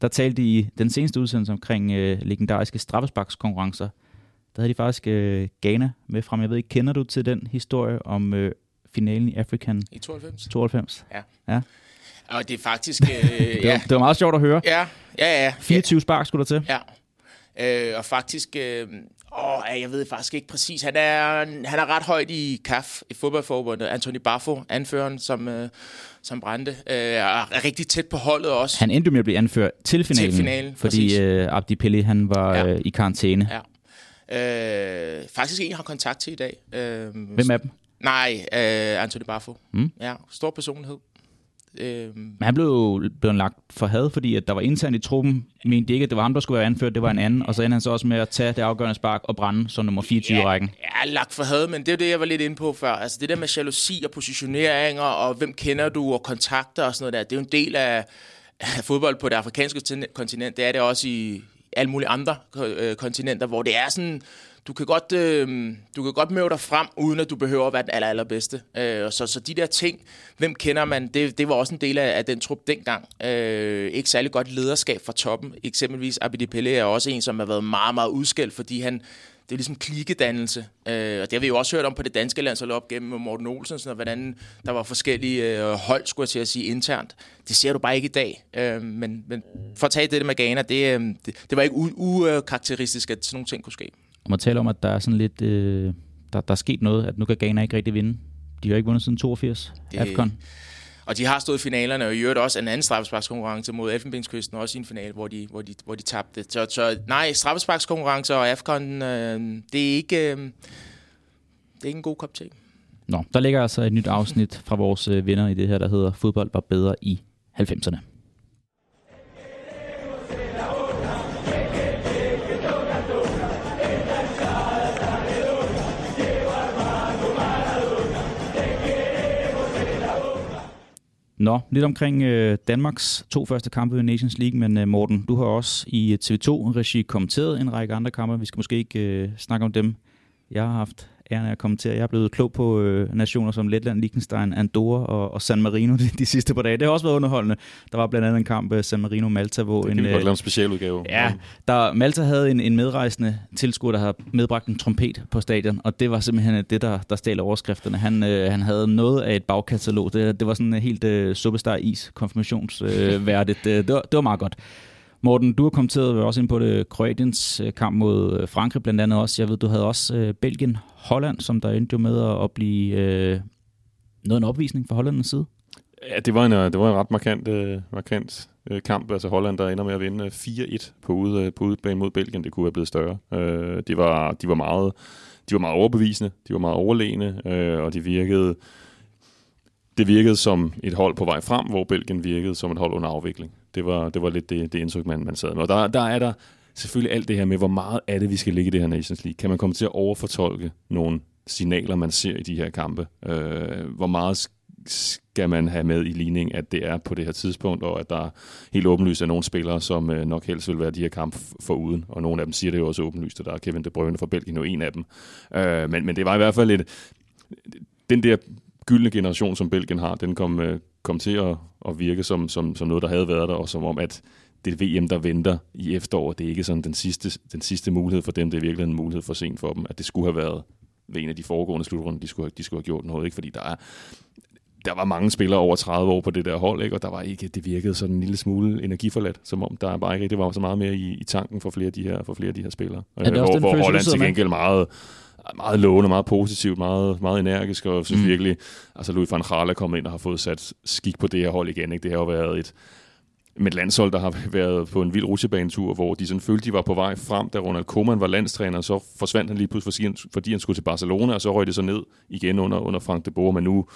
Der talte de i den seneste udsendelse omkring legendariske straffesparkskonkurrencer. Der havde de faktisk Ghana med frem. Jeg ved ikke, kender du til den historie om finalen i African? I 92? 92. Ja. Og det er faktisk... det var meget sjovt at høre. Ja. 24 spark skulle der til. Ja. Jeg ved faktisk ikke præcis. Han er ret højt i CAF, i fodboldforbundet. Anthony Baffoe, anføreren, som brændte. Er rigtig tæt på holdet også. Han endte med at blive anført til finalen fordi Abedi Pelé, han var i karantæne. Ja. Faktisk en, jeg har kontakt til i dag. Hvem af dem? Nej, Anthony Baffoe. Ja, stor personlighed. Men han blev lagt for had, fordi at der var internt i truppen, mente ikke, at det var ham, der skulle være anført, det var en anden, og så endte han så også med at tage det afgørende spark og brænde som nummer 24 i rækken. Ja, lagt for had, men det er det, jeg var lidt inde på før. Altså det der med jalousi og positioneringer, og hvem kender du, og kontakter og sådan noget der, det er jo en del af fodbold på det afrikanske kontinent, det er det også i alle mulige andre kontinenter, hvor det er sådan, du kan godt møde dig frem, uden at du behøver at være den allerbedste. Så de der ting, hvem kender man, det var også en del af den trup dengang. Ikke særlig godt lederskab fra toppen. Eksempelvis Abedi Pelé er også en, som har været meget, meget udskældt, fordi han Det er ligesom klikedannelse, og det har vi jo også hørt om på det danske landshold op gennem Morten Olsen, og hvordan der var forskellige hold, skulle jeg til at sige, internt. Det ser du bare ikke i dag, men for at tage det med Ghana, det var ikke ukarakteristisk, at sådan nogle ting kunne ske. Og man taler om, at der er sådan lidt, der er sket noget, at nu kan Ghana ikke rigtig vinde. De har ikke vundet siden 82, AFCON. Og de har stået i finalerne, og i øvrigt også en anden straffesparkskonkurrence mod Elfenbenskysten, også i en final, hvor de tabte. Så nej, straffesparkskonkurrencer og AFCON, det er ikke en god kop te. Nå, der ligger altså et nyt afsnit fra vores venner i det her, der hedder Fodbold var bedre i 90'erne. Nå, lidt omkring Danmarks to første kampe i Nations League, men Morten, du har også i TV2-regi kommenteret en række andre kampe. Vi skal måske ikke snakke om dem. Jeg har haft æren af at kommentere. Jeg er blevet klog på nationer som Letland, Liechtenstein, Andorra og San Marino de sidste par dage. Det har også været underholdende. Der var blandt andet en kamp San Marino-Malta, hvor det kan en specialudgave. Ja, Malta havde en medrejsende tilskuer, der havde medbragt en trompet på stadion, og det var simpelthen det, der stjal overskrifterne. Han havde noget af et bagkatalog. Det var sådan en helt suppestar-is konfirmationsværdigt. Det var meget godt. Morten, du har kommenteret også ind på det, Kroatiens kamp mod Frankrig blandt andet også. Jeg ved, du havde også Belgien-Holland, som der endte jo med at blive noget af en opvisning fra Hollandernes side. Ja, det var en ret markant kamp. Altså Holland, der ender med at vinde 4-1 på udebane mod Belgien. Det kunne have blevet større. De var meget overbevisende, de var meget overlegne, og det virkede som et hold på vej frem, hvor Belgien virkede som et hold under afvikling. Det var lidt det indtryk, man sad med. Og der er der selvfølgelig alt det her med, hvor meget er det, vi skal ligge i det her Nations League. Kan man komme til at overfortolke nogle signaler, man ser i de her kampe? Hvor meget skal man have med i ligning, at det er på det her tidspunkt, og at der helt åbenlyst er nogle spillere, som nok helst vil være de her kampe foruden, og nogle af dem siger det jo også åbenlyst, at der er Kevin De Bruyne fra Belgien jo en af dem. Men det var i hvert fald lidt... Den der gyldne generation, som Belgien har, den kom til at virke som noget, der havde været der, og som om, at det VM, der venter i efteråret, det er ikke sådan den sidste mulighed for dem, det er virkelig en mulighed for sent for dem, at det skulle have været ved en af de foregående slutrunder, de skulle have gjort noget, ikke? Fordi der var mange spillere over 30 år på det der hold, ikke? Og der var ikke, det virkede sådan en lille smule energiforladt, som om der bare ikke rigtig var så meget mere i tanken for flere af de her spillere. Hvor Holland til gengæld meget lovende, meget positivt, meget energisk, og synes virkelig, altså Louis van Gaal er kommet ind og har fået sat skik på det her hold igen, ikke? Det har jo været et landshold, der har været på en vild rutsjebanetur, hvor de sådan følte, de var på vej frem, da Ronald Koeman var landstræner, og så forsvandt han lige pludselig, fordi han skulle til Barcelona, og så røg det så ned igen under Frank de Boer, men nu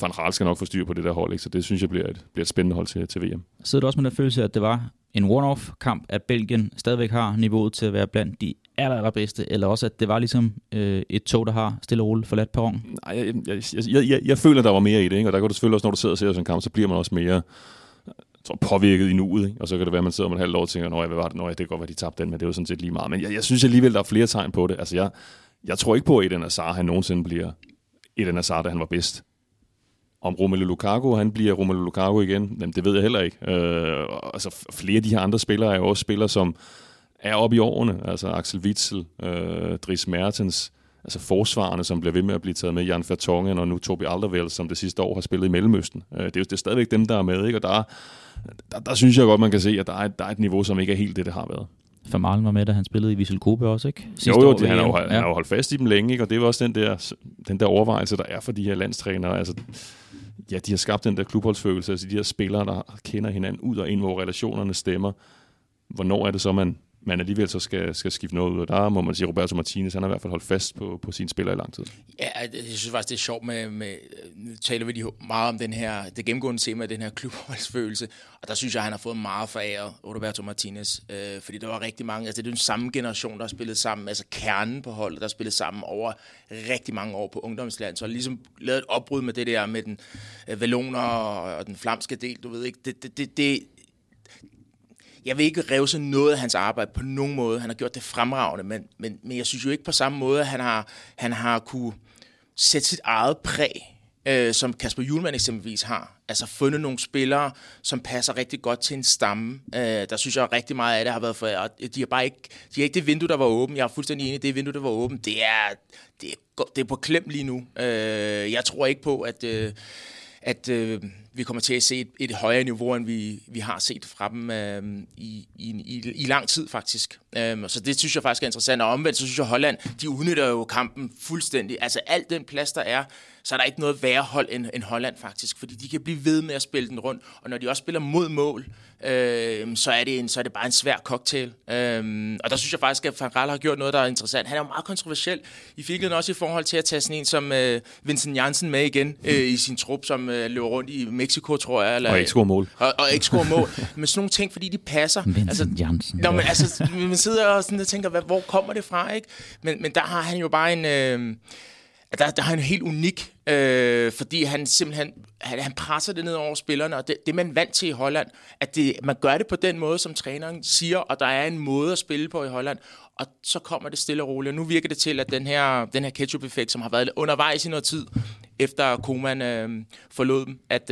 Van Gaal skal nok få styr på det der hold, ikke? Så det synes jeg bliver et spændende hold til VM. Sidder du også med den følelse, at det var en one-off-kamp, at Belgien stadigvæk har niveauet til at være blandt de allerbedste, eller også at det var ligesom et tog, der har stille og roligt forladt perron? Nej, jeg føler, der var mere i det, ikke? Og der går det selvfølgelig også, når du sidder og ser sådan en kamp, så bliver man også mere påvirket i nuet, ikke? Og så kan det være, at man sidder om et halvt år og tænker, det kan godt være, de tabte den, men det er jo sådan set lige meget. Men jeg synes alligevel, der er flere tegn på det. Altså, jeg tror ikke på, at Eden Hazard, han nogensinde bliver Eden Hazard, da han var bedst. Om Romelu Lukaku, han bliver Romelu Lukaku igen, jamen, det ved jeg heller ikke. Altså, flere af de her andre spillere er jo også spillere, som er oppe i årene. Altså Axel Witsel, Dries Mertens, altså forsvarerne, som bliver ved med at blive taget med, Jan Vertonghen og nu Toby Alderweireld, som det sidste år har spillet i Mellemøsten. Det er stadigvæk dem, der er med, ikke? Og der synes jeg godt, man kan se, at der er et niveau, som ikke er helt det har været. Vermaelen var med, da han spillede i Vissel Kobe også, ikke? Sidste år, han har jo holdt fast i dem længe, ikke? Og det var også den der overvejelse, der er for de her landstrænere. Altså, ja, de har skabt den der klubholdsfølelse, altså de her spillere, der kender hinanden ud og ind, hvor relationerne stemmer. Hvornår er det så, man alligevel så skal skifte noget ud, og der må man sige, Roberto Martinez, han har i hvert fald holdt fast på sine spillere i lang tid. Ja, jeg synes faktisk, det er sjovt med nu taler vi meget om den her, det gennemgående tema, den her klubholdsfølelse, og der synes jeg, han har fået meget foræret, Roberto Martinez, fordi der var rigtig mange, altså det er den samme generation, der har spillet sammen, altså kernen på holdet, der har spillet sammen over rigtig mange år på ungdomsland, så har ligesom lavet et opbrud med det der, med den valloner og den flamske del, du ved ikke, jeg vil ikke revse noget af hans arbejde på nogen måde. Han har gjort det fremragende, men jeg synes jo ikke på samme måde, at han har kunne sætte sit eget præg som Kasper Hjulmand eksempelvis har. Altså fundet nogle spillere, som passer rigtig godt til en stamme. Der synes jeg rigtig meget af det har været for, og de har ikke det vindue, der var åbent. Jeg er fuldstændig enig, det vindue, der var åbent, det er på klem lige nu. Jeg tror ikke på, at vi kommer til at se et højere niveau, end vi har set fra dem i lang tid faktisk. Så det synes jeg faktisk er interessant. Og omvendt, så synes jeg, Holland, de udnytter jo kampen fuldstændig. Altså alt den plads, der er, så er der ikke noget værre hold end Holland faktisk, fordi de kan blive ved med at spille den rundt. Og når de også spiller mod mål, så er det bare en svær cocktail. Og der synes jeg faktisk, at Van Gaal har gjort noget, der er interessant. Han er jo meget kontroversiel i virkeligheden også i forhold til at tage sådan en som Vincent Janssen med igen i sin trup, som løber rundt i Mexico, tror jeg. Eller, og ikke score mål. Og ikke score mål. Men sådan nogle ting, fordi de passer. Vincent Janssen. Nå, men altså, man sidder og sådan og tænker, hvor kommer det fra, ikke? Men der har han jo bare en... Der er han helt unik, fordi han simpelthen han presser det ned over spillerne, og det man vant til i Holland, at man gør det på den måde, som træneren siger, og der er en måde at spille på i Holland, og så kommer det stille og roligt. Og nu virker det til, at den her ketchup-effekt, som har været undervejs i noget tid, efter Koeman forlod dem, at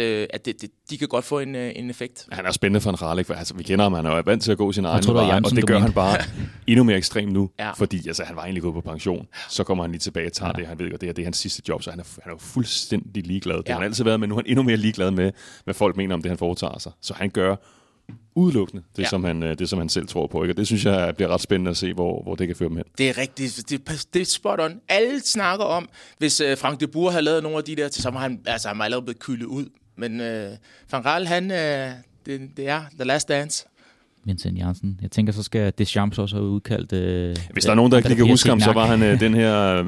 de kan godt få en effekt. Han er spændende for en Ralf, altså, vi kender ham, han er jo vant til at gå sin egen vej, og det gør han bare endnu mere ekstrem nu, ja. Fordi altså, han var egentlig gået på pension, så kommer han lige tilbage og tager det, han ved, og det er hans sidste job, så han er jo fuldstændig ligeglad. Det har han altid været, men nu er han endnu mere ligeglad med, hvad folk mener om det, han foretager sig. Så han gør udelukkende det, som han selv tror på, ikke? Og det synes jeg bliver ret spændende at se, hvor det kan føre dem hen. Det er rigtigt. Det er spot on. Alle snakker om, hvis Frank de Boer havde lavet nogle af de der, så var han allerede blevet kyldet ud. Men Van Gaal, det er the last dance. Vincent Janssen. Jeg tænker, så skal Deschamps også have udkaldt... Hvis der er nogen, der ikke kan huske ham, så var han den her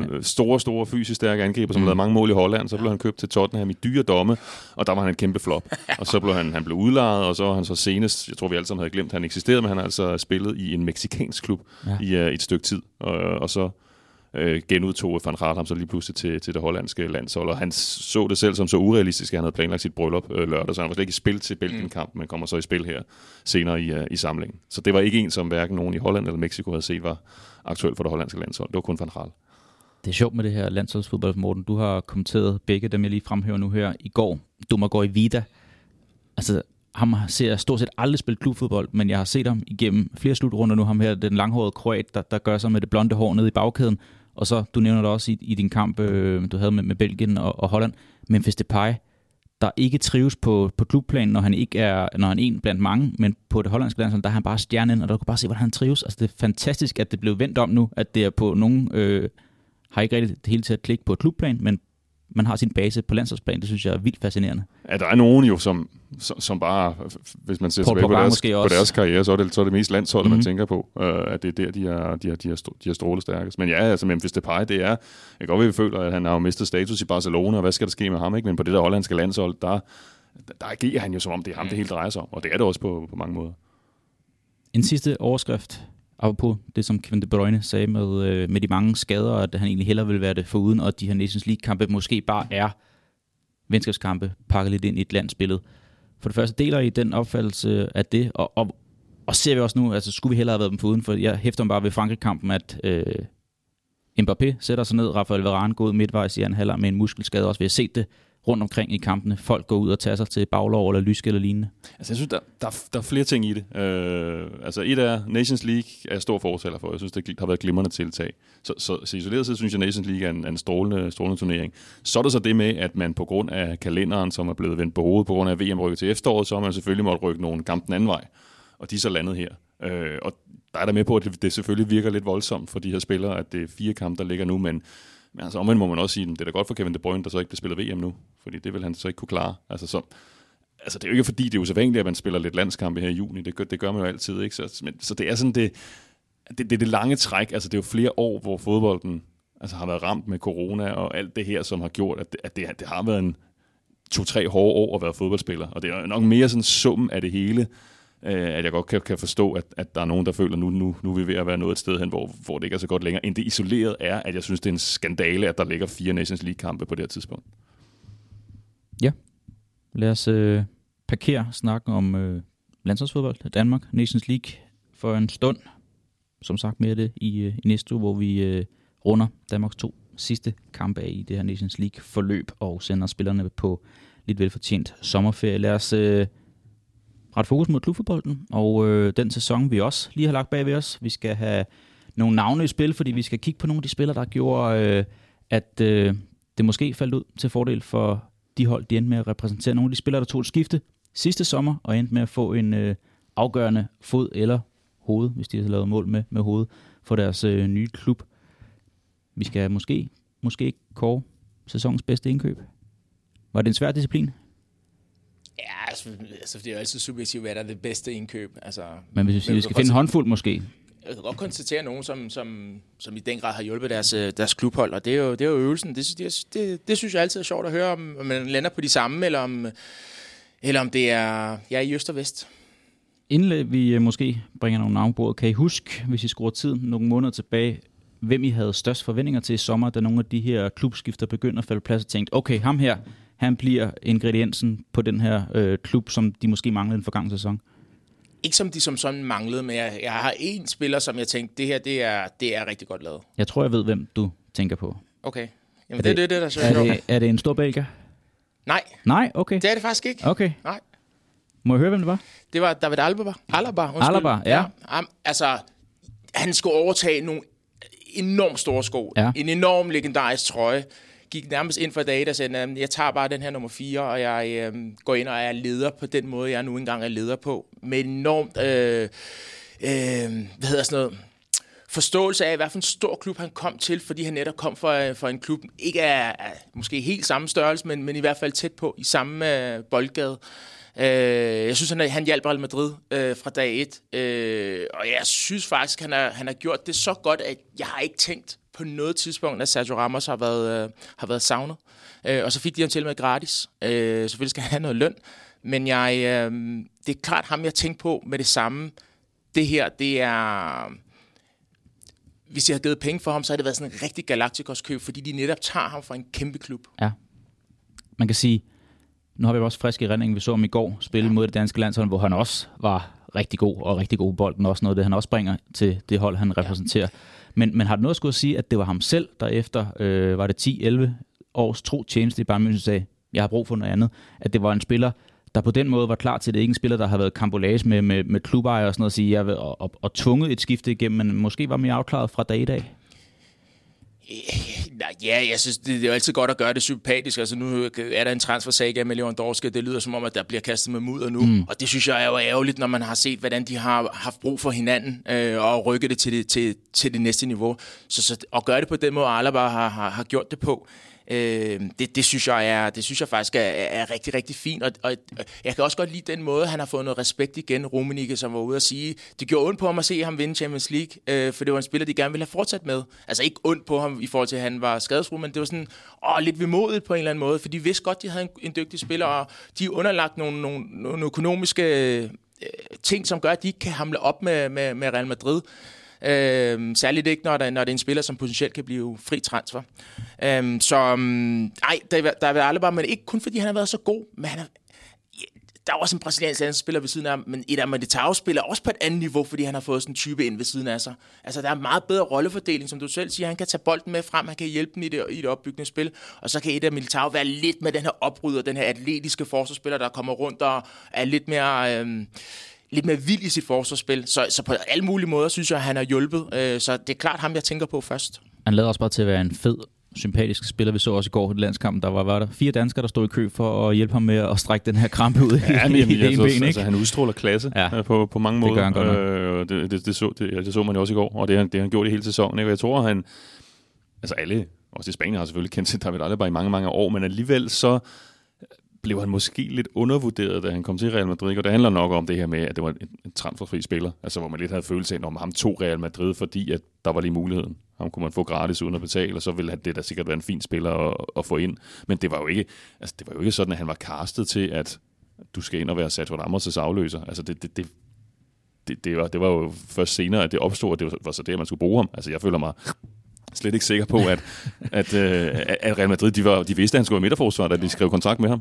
store, fysisk stærke angriber, som lavede mange mål i Holland. Så blev han købt til Tottenham i dyre domme, og der var han et kæmpe flop. Og så blev han blev udlejet, og så var han så senest... Jeg tror, vi alle sammen havde glemt, han eksisterede, men han har altså spillet i en mexicansk klub i et stykke tid. Og så genudtog Van Gaal ham så lige pludselig til det hollandske landshold, og han så det selv som så urealistisk, at han havde planlagt sit bryllup lørdag, så han var slet ikke i spil til Belgien-kampen, men kommer så i spil her senere i samlingen. Så det var ikke en, som hverken nogen i Holland eller Mexico havde set var aktuel for det hollandske landshold. Det var kun Van Gaal. Det er sjovt med det her landsholdsfodbold, Morten. Du har kommenteret begge dem, jeg lige fremhæver nu her i går. Dummergaard i Vida. Altså, ham ser jeg stort set aldrig spillet klubfodbold, men jeg har set ham igennem flere slutrunder nu. Ham her, den langhårede kroat, der gør sig med det blonde hår nede i bagkæden. Og så, du nævner det også i din kamp, du havde med Belgien og Holland, Memphis Depay, der ikke trives på klubplan, når han er en blandt mange, men på det hollandske landshold, der er han bare stjernen, og der kan bare se, hvordan han trives. Altså, det er fantastisk, at det blev vendt om nu, at det er på nogen, har ikke rigtig det hele til at klikke på et klubplan, men man har sin base på landsholdsplan. Det synes jeg er vildt fascinerende. Ja, der er nogen jo, som bare, hvis man ser tilbage på deres karriere, så er det mest landsholdet, man tænker på, at det er der, de er strålestærkest. Men ja, altså Memphis Depay, det er, jeg godt ved, vi føler, at han har jo mistet status i Barcelona, og hvad skal der ske med ham, ikke? Men på det der hollandske landshold, der agerer han jo, som om det er ham, det hele drejer sig om, og det er det også på mange måder. En sidste overskrift, apropos det, som Kevin De Bruyne sagde med de mange skader, at han egentlig hellere vil være det foruden, og de her Nations League-kampe måske bare er venskabskampe, pakket lidt ind i et landsbillede. For det første, deler I den opfattelse af det, og ser vi også nu, altså skulle vi hellere have været dem foruden, for jeg hæfter mig bare ved Frankrig-kampen, at Mbappé sætter sig ned, Rafael Varane går ud midtvejs i anden halvleg med en muskelskade også, vi har set det rundt omkring i kampene. Folk går ud og tager sig til baglov eller lysk eller lignende. Altså jeg synes, der er flere ting i det. Altså et er, Nations League er jeg stor fortaler for. Jeg synes, det har været glimrende tiltag. Så isoleret set synes jeg, Nations League er en strålende turnering. Så er der så det med, at man på grund af kalenderen, som er blevet vendt på hovedet, på grund af VM-rykket til efteråret, så har man selvfølgelig måtte rykke nogle kampe den anden vej. Og de er så landet her. Og der er der med på, at det selvfølgelig virker lidt voldsomt for de her spillere, at det er 4 kampe, der ligger nu, men altså omvendt må man også sige, det er da godt for Kevin De Bruyne, der så ikke bliver spillet VM nu, fordi det vil han så ikke kunne klare. Altså det er jo ikke, fordi det er usædvanligt, at man spiller lidt landskampe her i juni, det gør man jo altid, ikke? Så det er sådan det lange træk, altså det er jo flere år, hvor fodbolden altså, har været ramt med corona og alt det her, som har gjort, at det har været en 2-3 hårde år at være fodboldspiller, og det er nok mere sådan summen af det hele, at jeg godt kan forstå, at der er nogen, der føler, nu er vi ved at være nået et sted hen, hvor det ikke er så godt længere. End det isoleret er, at jeg synes, det er en skandale, at der ligger 4 Nations League-kampe på det her tidspunkt. Ja, lad os parkere snakken om landsholdsfodbold, Danmark, Nations League for en stund. Som sagt mere det i næste uge, hvor vi runder Danmarks 2 sidste kampe i det her Nations League forløb og sender spillerne på lidt velfortjent sommerferie. Lad os ret fokus mod klubfodbolden og den sæson, vi også lige har lagt bag ved os. Vi skal have nogle navne i spil, fordi vi skal kigge på nogle af de spillere, der gjorde, at det måske faldt ud til fordel for de hold, de endte med at repræsentere. Nogle af de spillere, der tog et skifte sidste sommer og endte med at få en afgørende fod eller hoved, hvis de har lavet mål med hovedet for deres nye klub. Vi skal måske ikke kåre sæsonens bedste indkøb. Var det en svær disciplin? Ja, altså det er jo altid subjektivt, hvad der er det bedste indkøb. Altså, men hvis vi skal finde en håndfuld måske? Jeg kan godt konstatere nogen, som i den grad har hjulpet deres klubhold, og det er jo øvelsen. Det synes jeg altid er sjovt at høre, om man lander på de samme, eller om det er i øst og vest. Inden vi måske bringer nogle navn på, kan I huske, hvis I skruer tiden nogle måneder tilbage, hvem I havde størst forventninger til i sommer, da nogle af de her klubskifter begyndte at falde plads og tænkte, okay, ham her, han bliver ingrediensen på den her klub, som de måske manglede den forgangne sæson? Ikke som de som sådan manglede, men jeg har én spiller, som jeg tænkte, det her, det er rigtig godt lavet. Jeg tror, jeg ved, hvem du tænker på. Okay. Jamen, det er der selvfølgelig. Er det en stor belgier? Nej, okay. Det er det faktisk ikke. Okay. Nej. Må jeg høre, hvem det var? Det var David Alaba, ja. Altså, han skulle overtage nogle enormt store sko. Ja. En enorm legendarisk trøje. Gik nærmest ind for David og sagde, at jeg tager bare den her nummer 4, og jeg går ind og er leder på den måde, jeg nu engang er leder på. Med enormt forståelse af, hvilken stor klub han kom til, fordi han netop kom fra en klub, ikke er måske helt samme størrelse, men i hvert fald tæt på, i samme boldgade. Jeg synes, han hjalp Real Madrid fra dag 1, og jeg synes faktisk, han har gjort det så godt, at jeg har ikke tænkt på noget tidspunkt, at Sergio Ramos har været savnet. Og så fik de ham til med gratis. Selvfølgelig skal han have noget løn, men det er klart ham, jeg tænkte på med det samme. Det her, det er... Hvis jeg havde givet penge for ham, så havde det været sådan en rigtig Galacticos køb, fordi de netop tager ham fra en kæmpe klub. Ja, man kan sige... Nu har vi også frisk i rendingen. Vi så ham i går spille mod det danske landshold, hvor han også var rigtig god og rigtig god i bolden. Også noget af det, han også bringer til det hold, han repræsenterer. Men har du noget at skulle sige, at det var ham selv, der efter var det 10-11 års tro tjeneste i Bayern München sagde, jeg har brug for noget andet. At det var en spiller, der på den måde var klar til det. Ikke en spiller, der har været kambolage med klubejere og sådan noget at sige, og tvunget et skifte igennem, men måske var mere afklaret fra dag i dag. Ja, jeg synes, det er jo altid godt at gøre det sympatisk. Altså, nu er der en transfersaga med Lewandowski. Det lyder som om, at der bliver kastet med mudder nu. Mm. Og det synes jeg er jo ærgerligt, når man har set, hvordan de har haft brug for hinanden og rykket det til det næste niveau. Så at gøre det på den måde, Alaba har gjort det på, det synes jeg faktisk er rigtig, rigtig fint. Og jeg kan også godt lide den måde, han har fået noget respekt igen. Rummenigge, som var ude at sige, det gjorde ondt på ham at se ham vinde Champions League, for det var en spiller, de gerne ville have fortsat med. Altså ikke ondt på ham i forhold til, at han var skadesfri, men det var sådan lidt vemodigt på en eller anden måde, for de vidste godt, de havde en dygtig spiller, og de er underlagt nogle økonomiske ting, som gør, at de ikke kan hamle op med Real Madrid. Særligt ikke, når det er en spiller, som potentielt kan blive fri transfer. Der er alle bare, men ikke kun fordi han har været så god, men der er også en brasiliansk landspiller ved siden af ham, men et af Militao spiller også på et andet niveau, fordi han har fået sådan en type ind ved siden af sig. Altså, der er en meget bedre rollefordeling, som du selv siger. Han kan tage bolden med frem, han kan hjælpe dem i det opbyggende spil, og så kan et af Militao være lidt med den her oprydder, den her atletiske forsvarsspiller, der kommer rundt og er lidt mere vild i sit forsvarsspil, så på alle mulige måder synes jeg, at han har hjulpet. Så det er klart ham, jeg tænker på først. Han lader også bare til at være en fed, sympatisk spiller. Vi så også i går i landskampen, der var der 4 danskere, der stod i kø for at hjælpe ham med at strække den her krampe ud i ben, ikke? Altså, han udstråler klasse på mange måder. Det gør han godt. Det så man jo også i går, og det han gjorde i hele sæsonen. Ikke? Og jeg tror, han... Altså alle, også i Spanien, har selvfølgelig kendt til David Alaba i mange, mange år, men alligevel så... blev han måske lidt undervurderet, da han kom til Real Madrid, og det handler nok om det her med, at det var en transferfri spiller, altså hvor man lidt havde følelse af, om ham tog Real Madrid, fordi at der var lige muligheden. Ham kunne man få gratis uden at betale, og så ville det da sikkert være en fin spiller at få ind. Men det var jo ikke, altså det var jo ikke sådan, at han var castet til, at du skal ind og være Sergio Ramos' afløser. Altså det var jo først senere, at det opstod, og det var så der, man skulle bruge ham. Altså jeg føler mig... slet ikke sikker på, at Real Madrid, de vidste, at han skulle være midterforsvar, da de skrev kontrakt med ham.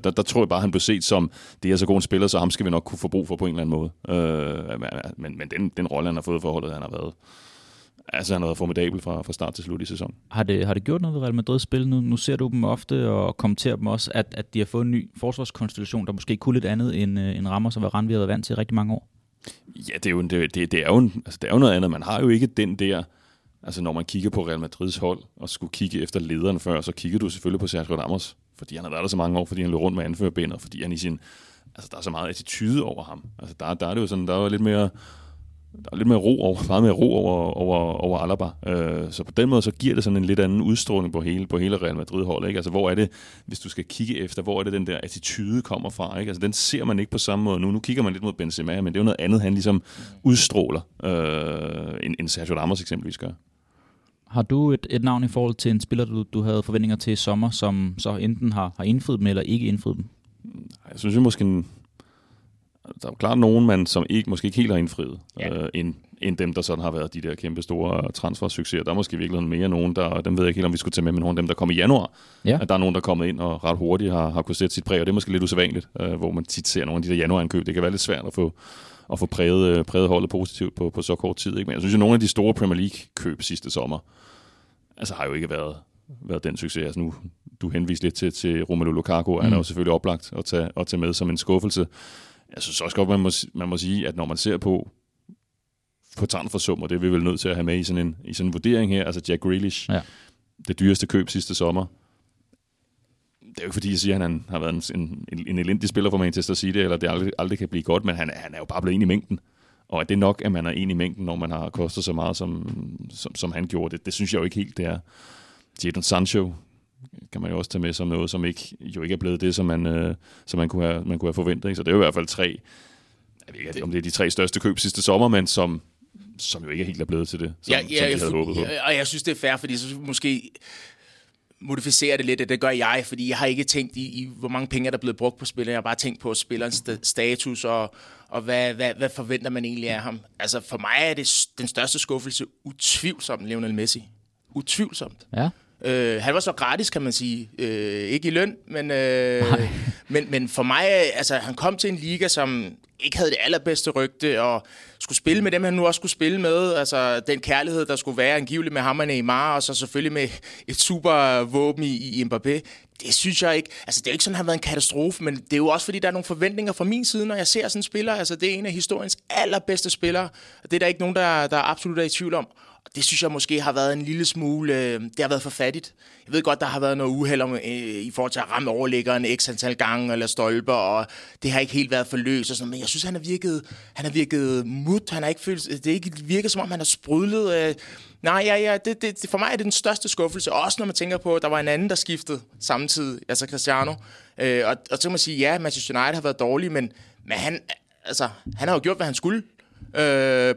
Der tror jeg bare, han blev set som, det er så god en spiller, så ham skal vi nok kunne få brug for på en eller anden måde. Men den rolle, han har fået i forholdet, han har været Altså han har været formidabel fra start til slut i sæsonen. Har det gjort noget ved Real Madrids spil? Nu ser du dem ofte og kommenterer dem også, at de har fået en ny forsvarskonstellation, der måske kunne lidt andet end Ramos og Varane, vi har været vant til i rigtig mange år. Ja, det er jo noget andet. Man har jo ikke den der... Altså når man kigger på Real Madrids hold og skulle kigge efter lederen før, så kigger du selvfølgelig på Sergio Ramos, fordi han har været der så mange år, fordi han løb rundt med anførerbenet, fordi han i sin... Altså der er så meget attitude over ham. Altså der er det jo sådan, der er jo lidt mere... Der er lidt mere ro over, meget mere ro over Alaba. Så på den måde, så giver det sådan en lidt anden udstråling på hele Real Madrid-holdet, ikke? Altså, hvor er det, hvis du skal kigge efter, hvor er det, den der attitude kommer fra, ikke? Altså, den ser man ikke på samme måde nu. Nu kigger man lidt mod Benzema, men det er jo noget andet, han ligesom udstråler, end Sergio Ramos eksempelvis gør. Har du et navn i forhold til en spiller, du havde forventninger til i sommer, som så enten har indfriet dem, eller ikke indfriet dem? Jeg synes jo måske... Der er jo klart nogen, som måske ikke helt har indfriet, end dem, der sådan har været de der kæmpe store transfersucceser. Der er måske i virkeligheden mere nogen, dem ved jeg ikke helt, om vi skulle tage med, men nogle af dem, der kom i januar. Ja. At der er nogen, der er kommet ind og ret hurtigt har kunnet sætte sit præg, og det er måske lidt usædvanligt, hvor man tit ser nogle af de der januarindkøb. Det kan være lidt svært at få præget holdet positivt på så kort tid. Ikke? Men jeg synes jo, nogle af de store Premier League-køb sidste sommer, altså har jo ikke været den succes. Altså nu, du henviste lidt til Romelu Lukaku, han er jo selvfølgelig oplagt at tage med som en skuffelse. Jeg synes også godt, man må sige, at når man ser på transfersummer, det er vi vel nødt til at have med i sådan en vurdering her, altså Jack Grealish, det dyreste køb sidste sommer. Det er jo ikke fordi, jeg siger, at han har været en elendig spiller for Manchester City, eller det aldrig kan blive godt, men han er jo bare blevet en i mængden. Og er det nok, at man er en i mængden, når man har kostet så meget, som han gjorde det? Det synes jeg jo ikke helt, det er. Jadon Sancho kan man jo også tage med som noget, som ikke er blevet det, som man kunne have forventet. Ikke? Så det er jo i hvert fald tre, jeg ved ikke, om det er de tre største køb sidste sommer, men som jo ikke helt er blevet til det, som de havde håbet på. Og jeg synes, det er fair, fordi så måske modificere det lidt, og det gør jeg, fordi jeg har ikke tænkt i hvor mange penge der er blevet brugt på spilleren. Jeg har bare tænkt på spillerens status, og hvad forventer man egentlig af ham. Altså for mig er det den største skuffelse utvivlsomt Lionel Messi. Utvivlsomt. Ja. Han var så gratis, kan man sige. Ikke i løn, men for mig, altså han kom til en liga, som ikke havde det allerbedste rygte, og skulle spille med dem, han nu også skulle spille med. Altså den kærlighed, der skulle være angiveligt med ham og Neymar, og så selvfølgelig med et super våben i Mbappé. Det synes jeg ikke. Altså det er jo ikke sådan, at han har været en katastrofe, men det er jo også, fordi der er nogle forventninger fra min side, når jeg ser sådan en spiller. Altså det er en af historiens allerbedste spillere, og det er der ikke nogen, der absolut er i tvivl om. Det synes jeg måske har været en lille smule... det har været for fattigt. Jeg ved godt, der har været noget uheld i forhold til at ramme overliggeren x antal gange eller stolper, og det har ikke helt været for løs og sådan, men jeg synes, han har virket mut. Han har ikke følt... Det ikke virket, som om han har sprudlet. Nej, for mig er det den største skuffelse. Også når man tænker på, at der var en anden, der skiftede samtidig, altså Cristiano. Og så kan man sige, ja, Manchester United har været dårlig, men han har jo gjort, hvad han skulle.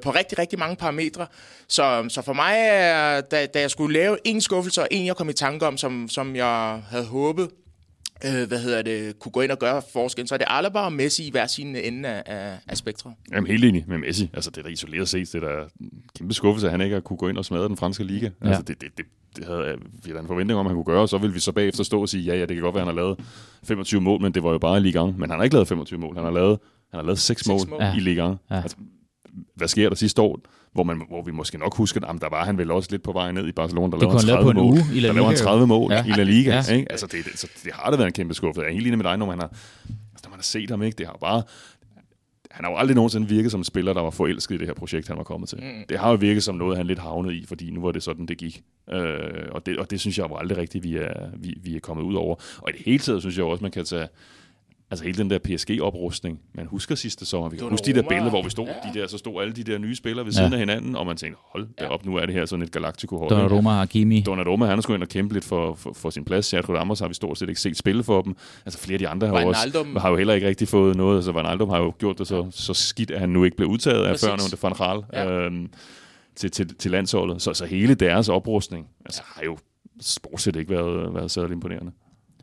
På rigtig, rigtig mange parametre. Så for mig, da jeg skulle lave en skuffelse og en, jeg kom i tanke om, som jeg havde håbet, kunne gå ind og gøre forskellen, så er det Alaba og Messi i hver sin ende af spektret. Jamen helt enig med Messi. Altså det der isoleret set, det der kæmpe skuffelse, at han ikke har kunne gå ind og smadre den franske liga. Ja. Altså det havde vi en forventning om, at han kunne gøre, og så ville vi så bagefter stå og sige, ja, det kan godt være, han har lavet 25 mål, men det var jo bare i ligaen. Men han har ikke lavet 25 mål, han har lavet 6 mål i ligaen. Ja. Altså, hvad sker der sidste år, hvor vi måske nok husker, at der var han vel også lidt på vej ned i Barcelona, der lavede 30 mål. Der lavede 30 mål i La Liga. Ja. Ikke? Altså det har det været en kæmpe skuffelse. Jeg er helt enig med dig, når man har set ham, ikke? Det har bare... Han har jo aldrig nogensinde virket som en spiller, der var forelsket i det her projekt, han var kommet til. Mm. Det har jo virket som noget, han lidt havnede i, fordi nu var det sådan, det gik. Og det synes jeg jo aldrig rigtigt, vi er kommet ud over. Og i det hele taget synes jeg også, man kan tage... Altså hele den der PSG-oprustning, man husker sidste sommer. Vi kan huske de der billeder, hvor vi stod, så stod alle de der nye spillere ved siden af hinanden, og man tænkte, hold da op, nu er det her sådan et Galactico-hold. Donnarumma og Hakimi. Donnarumma, han skulle ind og kæmpe lidt for sin plads. Sergio Ramos har vi stort set ikke set spille for dem. Altså flere af de andre har jo heller ikke rigtig fået noget. Altså Wijnaldum har jo gjort det så skidt, at han nu ikke blev udtaget af førnævnte Van Gaal til landsholdet. Så hele deres oprustning har jo stort set ikke været særlig imponerende.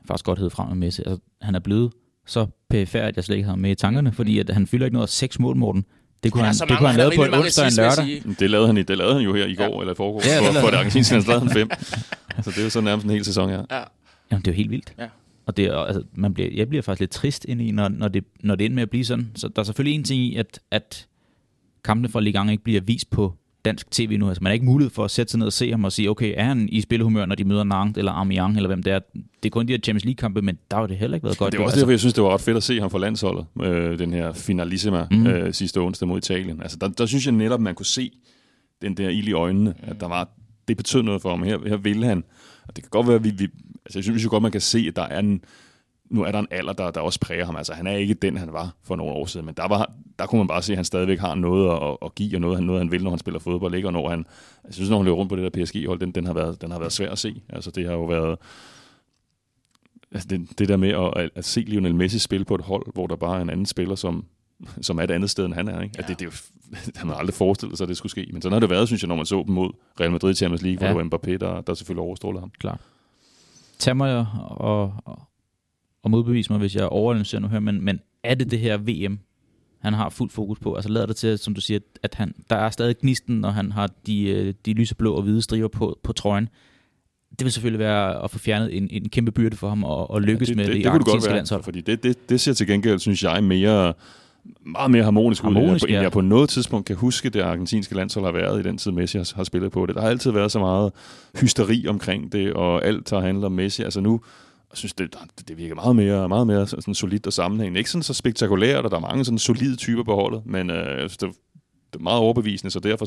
Faktisk godt hed frem med Messi. Altså, han er blevet så perifært, at jeg slet ikke havde med i tankerne, fordi at han fylder ikke noget af 6 mål, Morten. Det kunne han lave på en onsdag og en lørdag. Det lavede han jo her i går, eller i forgår, for det argentinske, han lavede han 5. Så det er jo så nærmest en hel sæson her. Ja. Jamen, det er jo helt vildt. Ja. Og det er, altså, jeg bliver faktisk lidt trist ind i, når det ender med at blive sådan. Så der er selvfølgelig en ting i, at kampene for Ligue 1 ikke bliver vist på dansk tv nu. Altså, man har ikke mulighed for at sætte sig ned og se ham og sige, okay, er han i spillehumør, når de møder Nantes eller Amiens, eller hvem det er. Det er kun de her Champions League-kampe, men der var det heller ikke været godt. Det var også derfor, jeg synes, det var ret fedt at se ham for landsholdet, den her finalissima sidste onsdag mod Italien. Altså, der synes jeg netop, man kunne se den der ild i øjnene, at der var, det betød noget for ham. Her ville han. Og det kan godt være, at vi altså, jeg synes jo godt, man kan se, at der er en, nu er der en alder, der også præger ham. Altså, han er ikke den, han var for nogle år siden, men der kunne man bare se, at han stadigvæk har noget at give, og noget han vil, når han spiller fodbold, ikke? Og når han, jeg synes, når han løber rundt på det der PSG-hold, den har været svær at se. Altså, det har jo været, altså, det der med at se Lionel Messi spille på et hold, hvor der bare er en anden spiller, som er et andet sted, end han er, ikke? Ja. Altså, det har man aldrig forestillet sig, at det skulle ske. Men sådan har det været, synes jeg, når man så dem mod Real Madrid Champions League, hvor det var Mbappé, der selvfølgelig overstrålede ham. Klar. Tag mig og modbevise mig, hvis jeg overanalyserer nu her, men er det her VM, han har fuld fokus på? Altså lader det til, som du siger, at han, der er stadig gnisten, og han har de lyseblå og hvide striber på trøjen. Det vil selvfølgelig være at få fjernet en kæmpe byrde for ham, og lykkes med det i argentinske landshold. Fordi det ser til gengæld, synes jeg, meget mere harmonisk ud, end jeg på noget tidspunkt kan huske, det argentinske landshold har været i den tid, Messi har spillet på det. Der har altid været så meget hysteri omkring det, og alt, der handler om Messi. Altså nu, jeg synes, det virker meget mere sådan solidt og sammenhængende. Ikke sådan så spektakulært, og der er mange sådan solide typer på holdet, men jeg synes, det er meget overbevisende, så derfor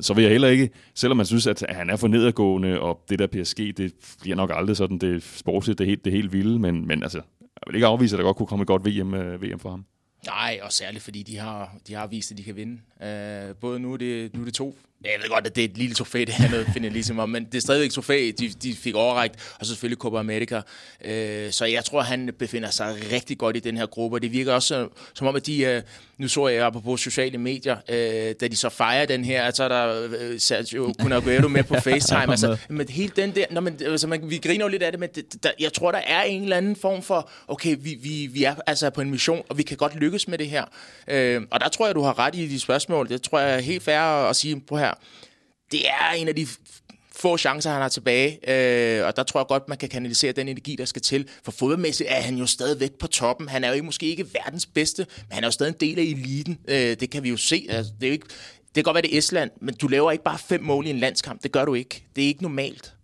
så vil jeg heller ikke, selvom man synes, at han er for nedadgående, og det der PSG, det bliver nok aldrig sådan det sportsligt, det helt vilde, men altså, jeg vil ikke afvise, at der godt kunne komme et godt VM for ham. Nej, og særligt fordi de har vist, at de kan vinde. Både nu er det to. Jeg ved godt, at det er et lille trofæ, det her noget finalisme om, men det er stadigvæk et trofæ, de fik overrækt, og så selvfølgelig Copa America. Så jeg tror, han befinder sig rigtig godt i den her gruppe, og det virker også som om, at de, nu så jeg apropos sociale medier, da de så fejrer den her, så er der Sergio Ramos med på FaceTime. Altså, men hele den der, vi griner jo lidt af det, men jeg tror, der er en eller anden form for, okay, vi er altså på en mission, og vi kan godt lykkes med det her. Og der tror jeg, du har ret i de spørgsmål. Det tror jeg er helt fair at sige på her. Det er en af de få chancer, han har tilbage, og der tror jeg godt, man kan kanalisere den energi, der skal til. For fodboldmæssigt er han jo stadigvæk på toppen. Han er jo måske ikke verdens bedste, men han er jo stadig en del af eliten. Det kan vi jo se. Altså, det er jo ikke, det kan godt være, det er Estland, men du laver ikke bare 5 mål i en landskamp. Det gør du ikke. Det er ikke normalt.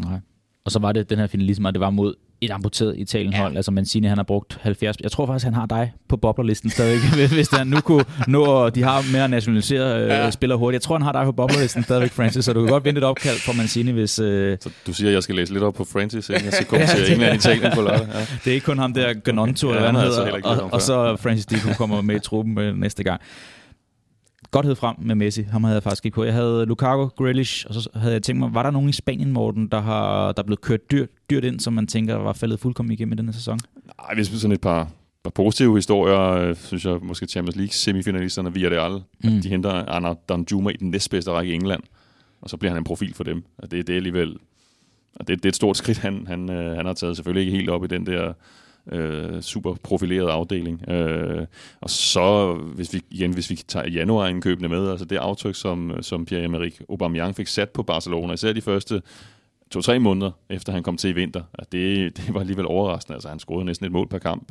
Nej. Og så var det den her finalisme, det var mod et amputeret Italien-hold, altså Mancini, han har brugt 70... Jeg tror faktisk, han har dig på boblerlisten stadigvæk, hvis han nu kunne nå, og de har mere nationaliseret spillere hurtigt. Jeg tror, han har dig på boblerlisten stadigvæk, Francis, så du kan godt vinde et opkald fra Mancini, hvis... Så du siger, at jeg skal læse lidt op på Francis, inden jeg skal komme til England-Italien på lørdag. Ja. Det er ikke kun ham der, Gnonto, eller hvad han hedder, altså og så Francis Dico kommer med i truppen næste gang. Godt hed frem med Messi. Ham havde jeg faktisk ikke på. Jeg havde Lukaku, Grealish, og så havde jeg tænkt mig, var der nogen i Spanien, Morten, der blev kørt dyrt ind, som man tænker var faldet fuldkommen igennem i denne sæson? Nej, vi synes sådan et par positive historier, synes jeg, måske Champions League semifinalisterne Villarreal. Mm. De henter Arna Danjuma i den næstbedste række i England, og så bliver han en profil for dem. Og det er alligevel, og det er et stort skridt, han har taget, selvfølgelig ikke helt op i den der super profileret afdeling. Og så, hvis vi tager januarindkøbene med, altså det aftryk, som Pierre-Emerick Aubameyang fik sat på Barcelona, især de første 2-3 måneder, efter han kom til i vinter, altså det var alligevel overraskende. Altså han scorede næsten et mål per kamp,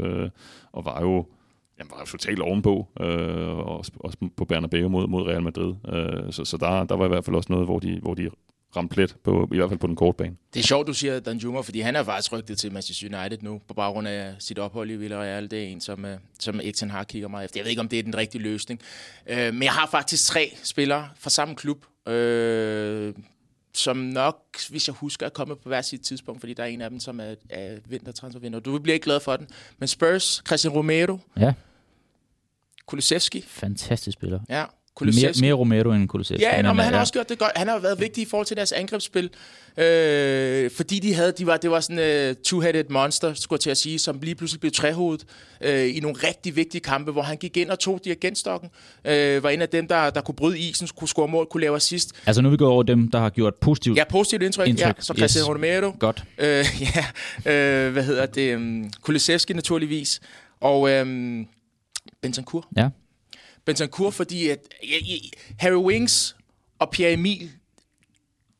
og var jo totalt ovenpå, og også på Bernabeu mod Real Madrid. Så der var i hvert fald også noget, hvor de ramte plet, i hvert fald på den korte bane. Det er sjovt, du siger Danjuma, fordi han er faktisk rygtet til Manchester United nu, på baggrund af sit ophold i Villarreal. Det er en, som Eriksen har kigger meget efter. Jeg ved ikke, om det er den rigtige løsning. Men jeg har faktisk 3 spillere fra samme klub, som nok, hvis jeg husker, er kommet på hver sit tidspunkt, fordi der er en af dem, som er vintertransfervinduer. Du bliver ikke glad for den. Men Spurs, Christian Romero. Ja. Kulusevski. Fantastisk spiller. Ja. Mere Romero end Kulusevski. Ja, men han har også gjort det godt. Han har været vigtig i forhold til deres angrebsspil, fordi det var sådan two-headed monster, skulle jeg til at sige, som lige pludselig blev trehovedet i nogle rigtig vigtige kampe, hvor han gik ind og tog dirigentstokken, var en af dem, der kunne bryde isen, kunne score mål, kunne lave assist. Altså nu er vi gået over dem, der har gjort positivt indtryk. Ja, så Christian Romero. Godt. Kulusevski naturligvis, og Bentancur. Ja. Bentancur, fordi at Harry Winks og Pierre Emil, det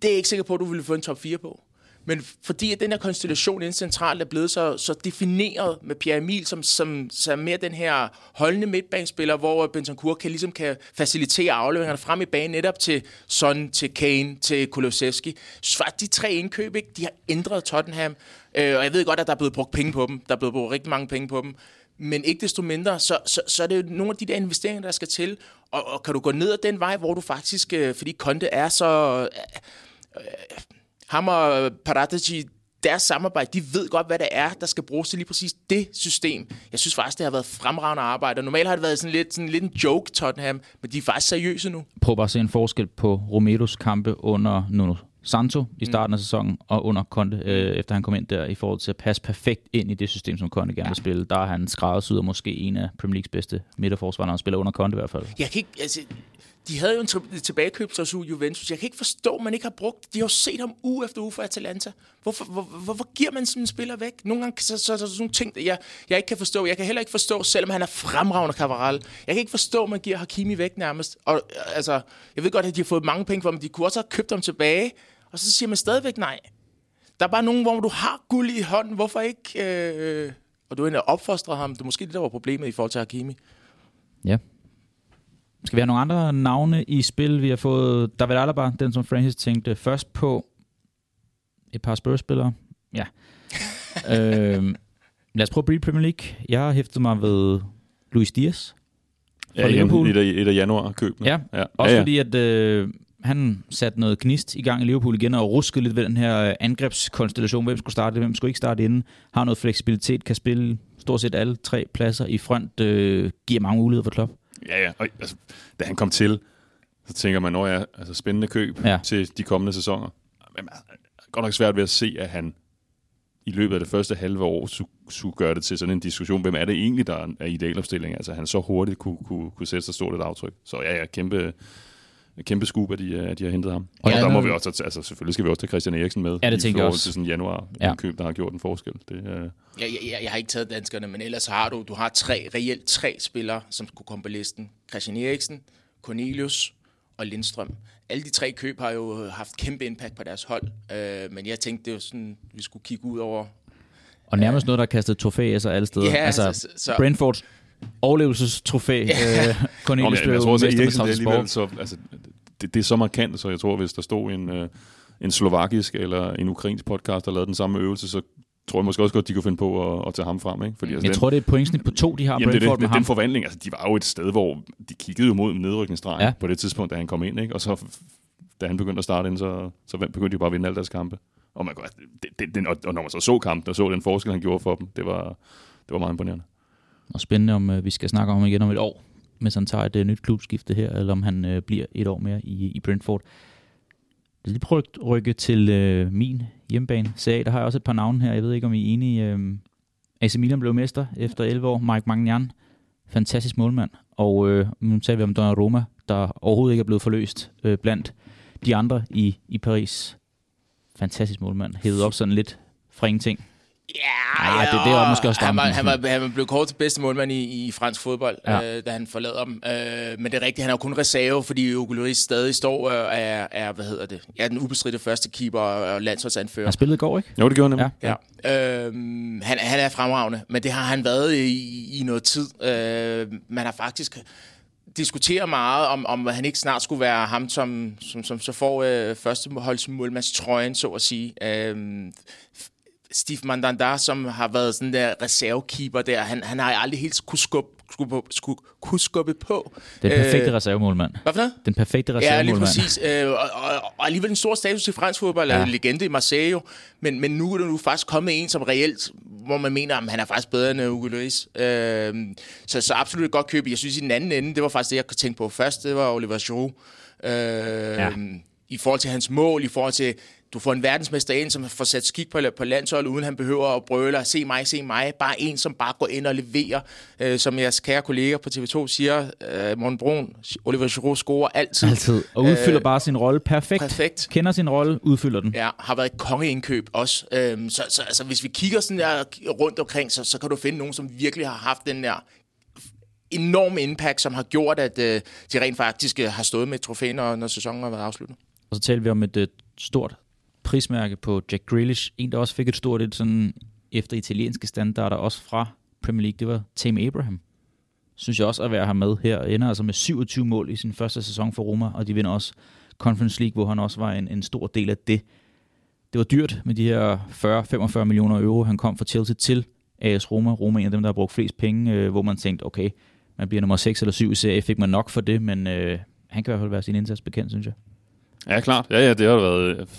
er jeg ikke sikker på, at du ville få en top 4 på. Men fordi at den her konstellation inden centralt er blevet så defineret med Pierre Emil, som mere den her holdende midtbanespiller, hvor Bentancur kan facilitere afleveringerne frem i banen netop til Son, til Kane, til Kulusevski. Så de tre indkøb, ikke? De har ændret Tottenham, og jeg ved godt, at der er blevet brugt penge på dem. Der er blevet brugt rigtig mange penge på dem. Men ikke desto mindre, så er det jo nogle af de der investeringer, der skal til. Og kan du gå ned ad den vej, hvor du faktisk, fordi Conte er så... Ham og Paratici, deres samarbejde, de ved godt, hvad det er, der skal bruges til lige præcis det system. Jeg synes faktisk, det har været fremragende arbejde. Og normalt har det været sådan lidt en joke, Tottenham, men de er faktisk seriøse nu. Prøv bare at se en forskel på Romeros kampe under Nuno Santo i starten af sæsonen og under Conte, efter han kom ind der, i forhold til at passe perfekt ind i det system, som Conte gerne vil spille. Der er han skræddersyet og måske en af Premier Leagues bedste midterforsvarer, når han spiller under Conte i hvert fald. Jeg kan ikke... Altså de havde jo en tilbagekøbsklausul, Juventus. Jeg kan ikke forstå, man ikke har brugt... De har jo set ham uge efter uge for Atalanta. Hvorfor giver man sådan en spiller væk? Nogle gange så sådan nogle ting, jeg ikke kan forstå. Jeg kan heller ikke forstå, selvom han er fremragende Cavaral. Jeg kan ikke forstå, man giver Hakimi væk nærmest. Og altså, jeg ved godt, at de har fået mange penge for ham, men de kunne også have købt ham tilbage. Og så siger man stadigvæk nej. Der er bare nogen, hvor du har guld i hånden. Hvorfor ikke? Og du er inde og opfostrer ham. Det er måske det, der var problemet i forhold til Hakimi. Ja. Skal vi have nogle andre navne i spil? Vi har fået David Alaba, den som Francis tænkte først på. Et par Spurs-spillere. Ja. Lad os prøve at blive Premier League. Jeg har hæftet mig ved Luis Diaz. Ja, et af januar-købene. Ja. Også fordi, at han satte noget gnist i gang i Liverpool igen og ruskede lidt ved den her angrebskonstellation. Hvem skulle starte, hvem skulle ikke starte inden. Har noget fleksibilitet, kan spille stort set alle tre pladser i front. Giver mange muligheder for Klopp. Ja, og, altså, da han kom til, så tænker man, når jeg altså spændende køb til de kommende sæsoner. Men godt nok svært ved at se, at han i løbet af det første halve år skulle gøre det til sådan en diskussion. Hvem er det egentlig, der er idealopstilling? Altså, han så hurtigt kunne sætte sig stort et aftryk. Så ja, kæmpe skub, at de har hentet ham. Og ja, der må vi også, altså selvfølgelig skal vi også tage Christian Eriksen med. Ja, det tænker jeg også. Til sådan januar-køb, der har gjort en forskel. Jeg har ikke taget danskerne, men ellers har du har reelt tre spillere, som kunne komme på listen. Christian Eriksen, Cornelius og Lindstrøm. Alle de tre køb har jo haft kæmpe impact på deres hold, men jeg tænkte, det var sådan, vi skulle kigge ud over. Og nærmest noget, der kastede trofæer sig alle steder. Ja, altså Brentford... overlevelsestrofæ. Cornelius blev det er så markant, så jeg tror, hvis der stod en slovakisk eller en ukrainsk podcast, der lavede den samme øvelse, så tror jeg måske også godt, de kunne finde på at tage ham frem. Ikke? Fordi, altså, jeg tror, det er et pointsnit på 2, de har Brentford med ham. Det er den forvandling. Altså, de var jo et sted, hvor de kiggede jo mod nedrykningsstregen på det tidspunkt, da han kom ind. Ikke? Og så, da han begyndte at starte ind, så begyndte de bare at vinde alle deres kampe. Og, når man så kampen og så den forskel, han gjorde for dem, det var meget imponerende. Og spændende, om vi skal snakke om igen om et år, mens han tager et nyt klubskifte her, eller om han bliver et år mere i Brentford. Jeg vil lige prøve at rykke til min hjemmebane. Der har jeg også et par navne her. Jeg ved ikke, om I er enige. AC Milan blev mester efter 11 år. Mike Maignan, fantastisk målmand. Og nu taler vi om Donnarumma, der overhovedet ikke er blevet forløst blandt de andre i Paris. Fantastisk målmand. Hævede op sådan lidt fra ingenting. Det var måske også han blev kåret til bedste målmand i fransk fodbold, da han forlader dem. Men det er rigtigt, han har kun reserve, fordi Ugo stadig står og er den ubestridte første keeper og landsholdsanfører. Han spillede i går, ikke? Jo, det gjorde han. Ja. Han er fremragende, men det har han været i noget tid. Man har faktisk diskuterer meget om han ikke snart skulle være ham, som så får førsteholdsmålmandstrøjen, så at sige. Steve Mandanda, som har været sådan der reservekeeper der, han har aldrig helt kunne skubbe på. Den perfekte reservemålmand. Hvad for noget? Den perfekte reservemålmand. Ja, lige præcis. Og alligevel en stor status i fransk fodbold, en legende i Marseille jo. Men nu er du faktisk kommet en, som reelt, hvor man mener, at han er faktisk bedre end Hugo Lloris. Så absolut et godt køb. Jeg synes, i den anden ende, det var faktisk det, jeg kunne tænke på først, det var Oliver Giroud. I forhold til hans mål, i forhold til... Du får en verdensmester ind, som får sat skik på landsholdet, uden han behøver at brøle og se mig. Bare en, som bare går ind og leverer. Som jeres kære kolleger på TV2 siger, Morten Brun, Oliver Giroud scorer altid. Og udfylder bare sin rolle perfekt. Kender sin rolle, udfylder den. Ja, har været kongeindkøb også. Så hvis vi kigger sådan der rundt omkring, så kan du finde nogen, som virkelig har haft den der enorme impact, som har gjort, at de rent faktisk har stået med et trofæ, når sæsonen har været afsluttet. Og så taler vi om et stort prismærke på Jack Grealish. En, der også fik et stort et sådan, efter italienske standarder, også fra Premier League, det var Tam Abraham. Synes jeg også at være her med her. Ender altså med 27 mål i sin første sæson for Roma, og de vinder også Conference League, hvor han også var en stor del af det. Det var dyrt med de her 40-45 millioner euro, han kom fra Chelsea til AS Roma. Roma en af dem, der har brugt flest penge, hvor man tænkte, okay, man bliver nummer 6 eller 7 i serie, fik man nok for det, men han kan i hvert fald være sin indsats bekendt, synes jeg. Ja, klart. Ja, det har været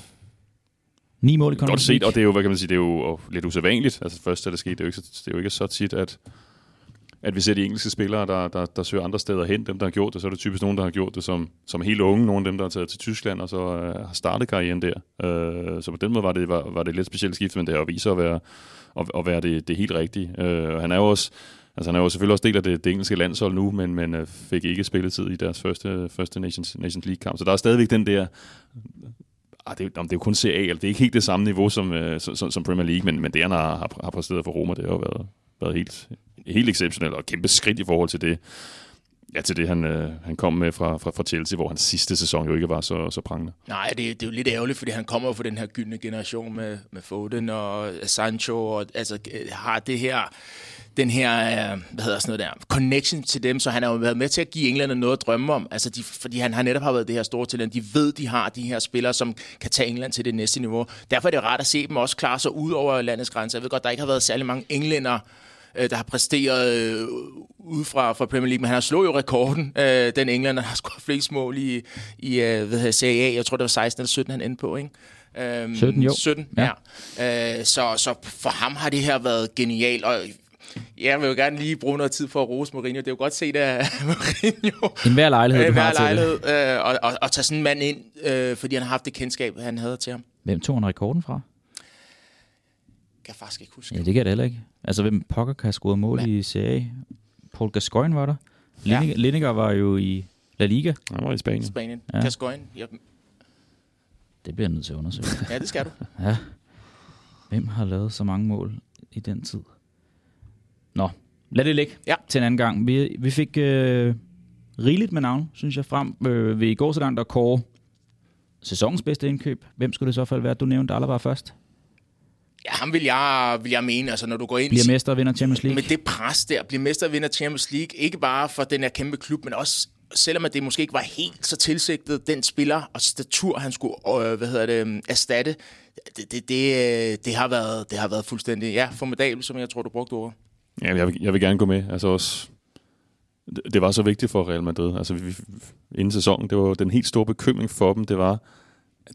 9 mål i Conference League. Godt set, og det er jo, hvad kan man sige, det er jo lidt usædvanligt. Altså først er det sket, det er jo ikke så tit, at vi ser de engelske spillere, der søger andre steder hen. Dem, der har gjort det, så er det typisk nogen, der har gjort det som helt unge. Nogle af dem, der har taget til Tyskland og så har startet karrieren der. Så på den måde var det et lidt specielt skift, men det har vist at være det helt rigtige. Han er jo også, altså han er jo selvfølgelig også del af det engelske landshold nu, men fik ikke spilletid i deres første Nations League-kamp. Så der er stadigvæk den der... Det er jo kun CA, eller det er ikke helt det samme niveau som Premier League, men det, han har præsteret for Roma, det har jo været helt exceptionelt og kæmpe skridt i forhold til det. Ja, til det han kom med fra Chelsea, hvor hans sidste sæson jo ikke var så prangende. Nej, det er jo lidt ærgerligt, fordi han kommer jo fra den her gyldne generation med Foden og Sancho og altså har det her connection til dem, så han har jo været med til at give englænderne noget at drømme om. Altså fordi han har netop har været det her store talent. De ved, de har de her spillere, som kan tage England til det næste niveau. Derfor er det rart at se dem også klare sig ud over landets grænser. Jeg ved godt, der ikke har været særlig mange englændere, der har præsteret ude fra Premier League, men han har slået jo rekorden. Den englænder har scoret flest mål i Serie A. Jeg tror, det var 16 eller 17, han endte på, ikke? 17, ja. Så for ham har det her været genialt, og jeg vil jo gerne lige bruge noget tid for at rose Mourinho. Det er jo godt set af Mourinho. Enhver lejlighed, du har til det. Og tage sådan en mand ind, fordi han har haft det kendskab, han havde til ham. Hvem tog han rekorden fra? Kan jeg faktisk ikke huske. Ja, det kan jeg heller ikke. Altså, hvem pokker kan have scoret mål i CA? Paul Gascoigne var der. Lineker var jo i La Liga. Han var i Spanien. Ja. Gascoigne. Yep. Det bliver jeg nødt til at undersøge. Ja, det skal du. Ja. Hvem har lavet så mange mål i den tid? Nå, lad det ligge til en anden gang. Vi fik rigeligt med navn, synes jeg, frem ved i går sådan, der kårer sæsonens bedste indkøb. Hvem skulle det så fald være? Du nævnte Alaba først. Ja, ham vil jeg mene, altså når du går ind... Bliver mester og vinder Champions League. Men det pres der, bliver mester og vinder Champions League, ikke bare for den her kæmpe klub, men også, selvom det måske ikke var helt så tilsigtet, den spiller og statur, han skulle erstatte, det har været fuldstændig formidabelt, som jeg tror, du brugte ordet. Ja, jeg vil gerne gå med, altså også... Det var så vigtigt for Real Madrid, altså vi, inden sæsonen, det var den helt store bekymring for dem, det var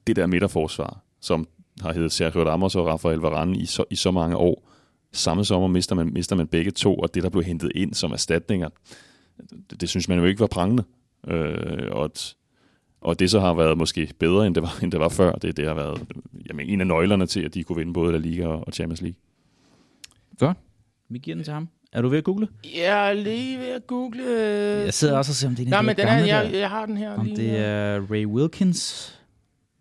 det der midterforsvar, som... har heddet Sergio Ramos og Rafael Varane i så mange år. Samme sommer mister man begge to, og det, der blev hentet ind som erstatninger, det synes man jo ikke var prangende. Og det så har været måske bedre, end det var før. Det har været en af nøglerne til, at de kunne vinde både La Liga og Champions League. Godt. Vi giver den til ham. Er du ved at google? Jeg er lige ved at google. Jeg sidder også og ser, om det er jeg har den her. Om det er Ray Wilkins...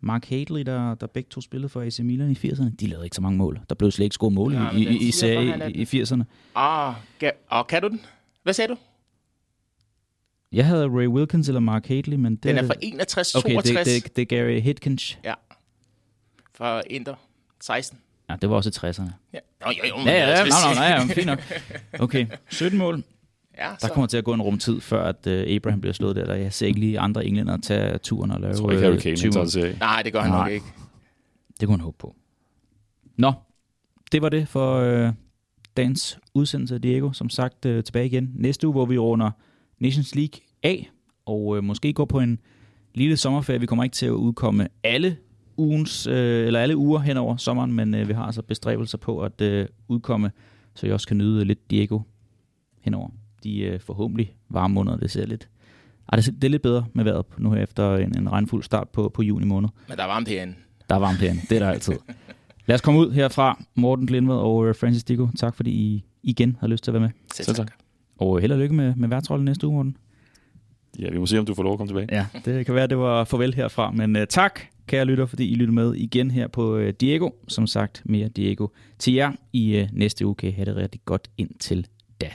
Mark Hadley, der begge to spillede for AC Milan i 80'erne, de lavede ikke så mange mål. Der blev slet ikke scoret mål i 80'erne. Kan du den? Hvad sagde du? Jeg havde Ray Wilkins eller Mark Hadley, men det... Den er fra 61-62. Okay, det er Gary Hitkins. Ja, fra Inter 16. Ja, det var også i 60'erne. Ja, nej, fint nok. Okay, 17 mål. Ja, der kommer til at gå en rumtid, før at Abraham bliver slået der. Jeg ser ikke lige andre englænder tage turen og lave... Jeg tror ikke, Harry Kane tager det til. Nej, det gør han nok ikke. Det kunne han håbe på. Nå, det var det for dagens udsendelse af Diego. Som sagt, tilbage igen næste uge, hvor vi runder Nations League af, og måske går på en lille sommerferie. Vi kommer ikke til at udkomme alle uger hen over sommeren, men vi har altså bestræbelser på at udkomme, så I også kan nyde lidt Diego henover de forhåbentlig varme måneder. Det ser lidt... det er lidt bedre med vejret nu her efter en regnfuld start på juni måned. Men der er varmt herinde. Det er der altid. Lad os komme ud herfra. Morten Glindvad og Francis Dico, tak fordi I igen har lyst til at være med. Selv tak. Og held og lykke med værtrollen næste uge, Morten. Ja, vi må se, om du får lov at komme tilbage. Ja, det kan være, det var farvel herfra. Men tak, kære lytter, fordi I lytter med igen her på Diego. Som sagt, mere Diego til jer i næste uge. Kan I have det rigtig godt indtil da.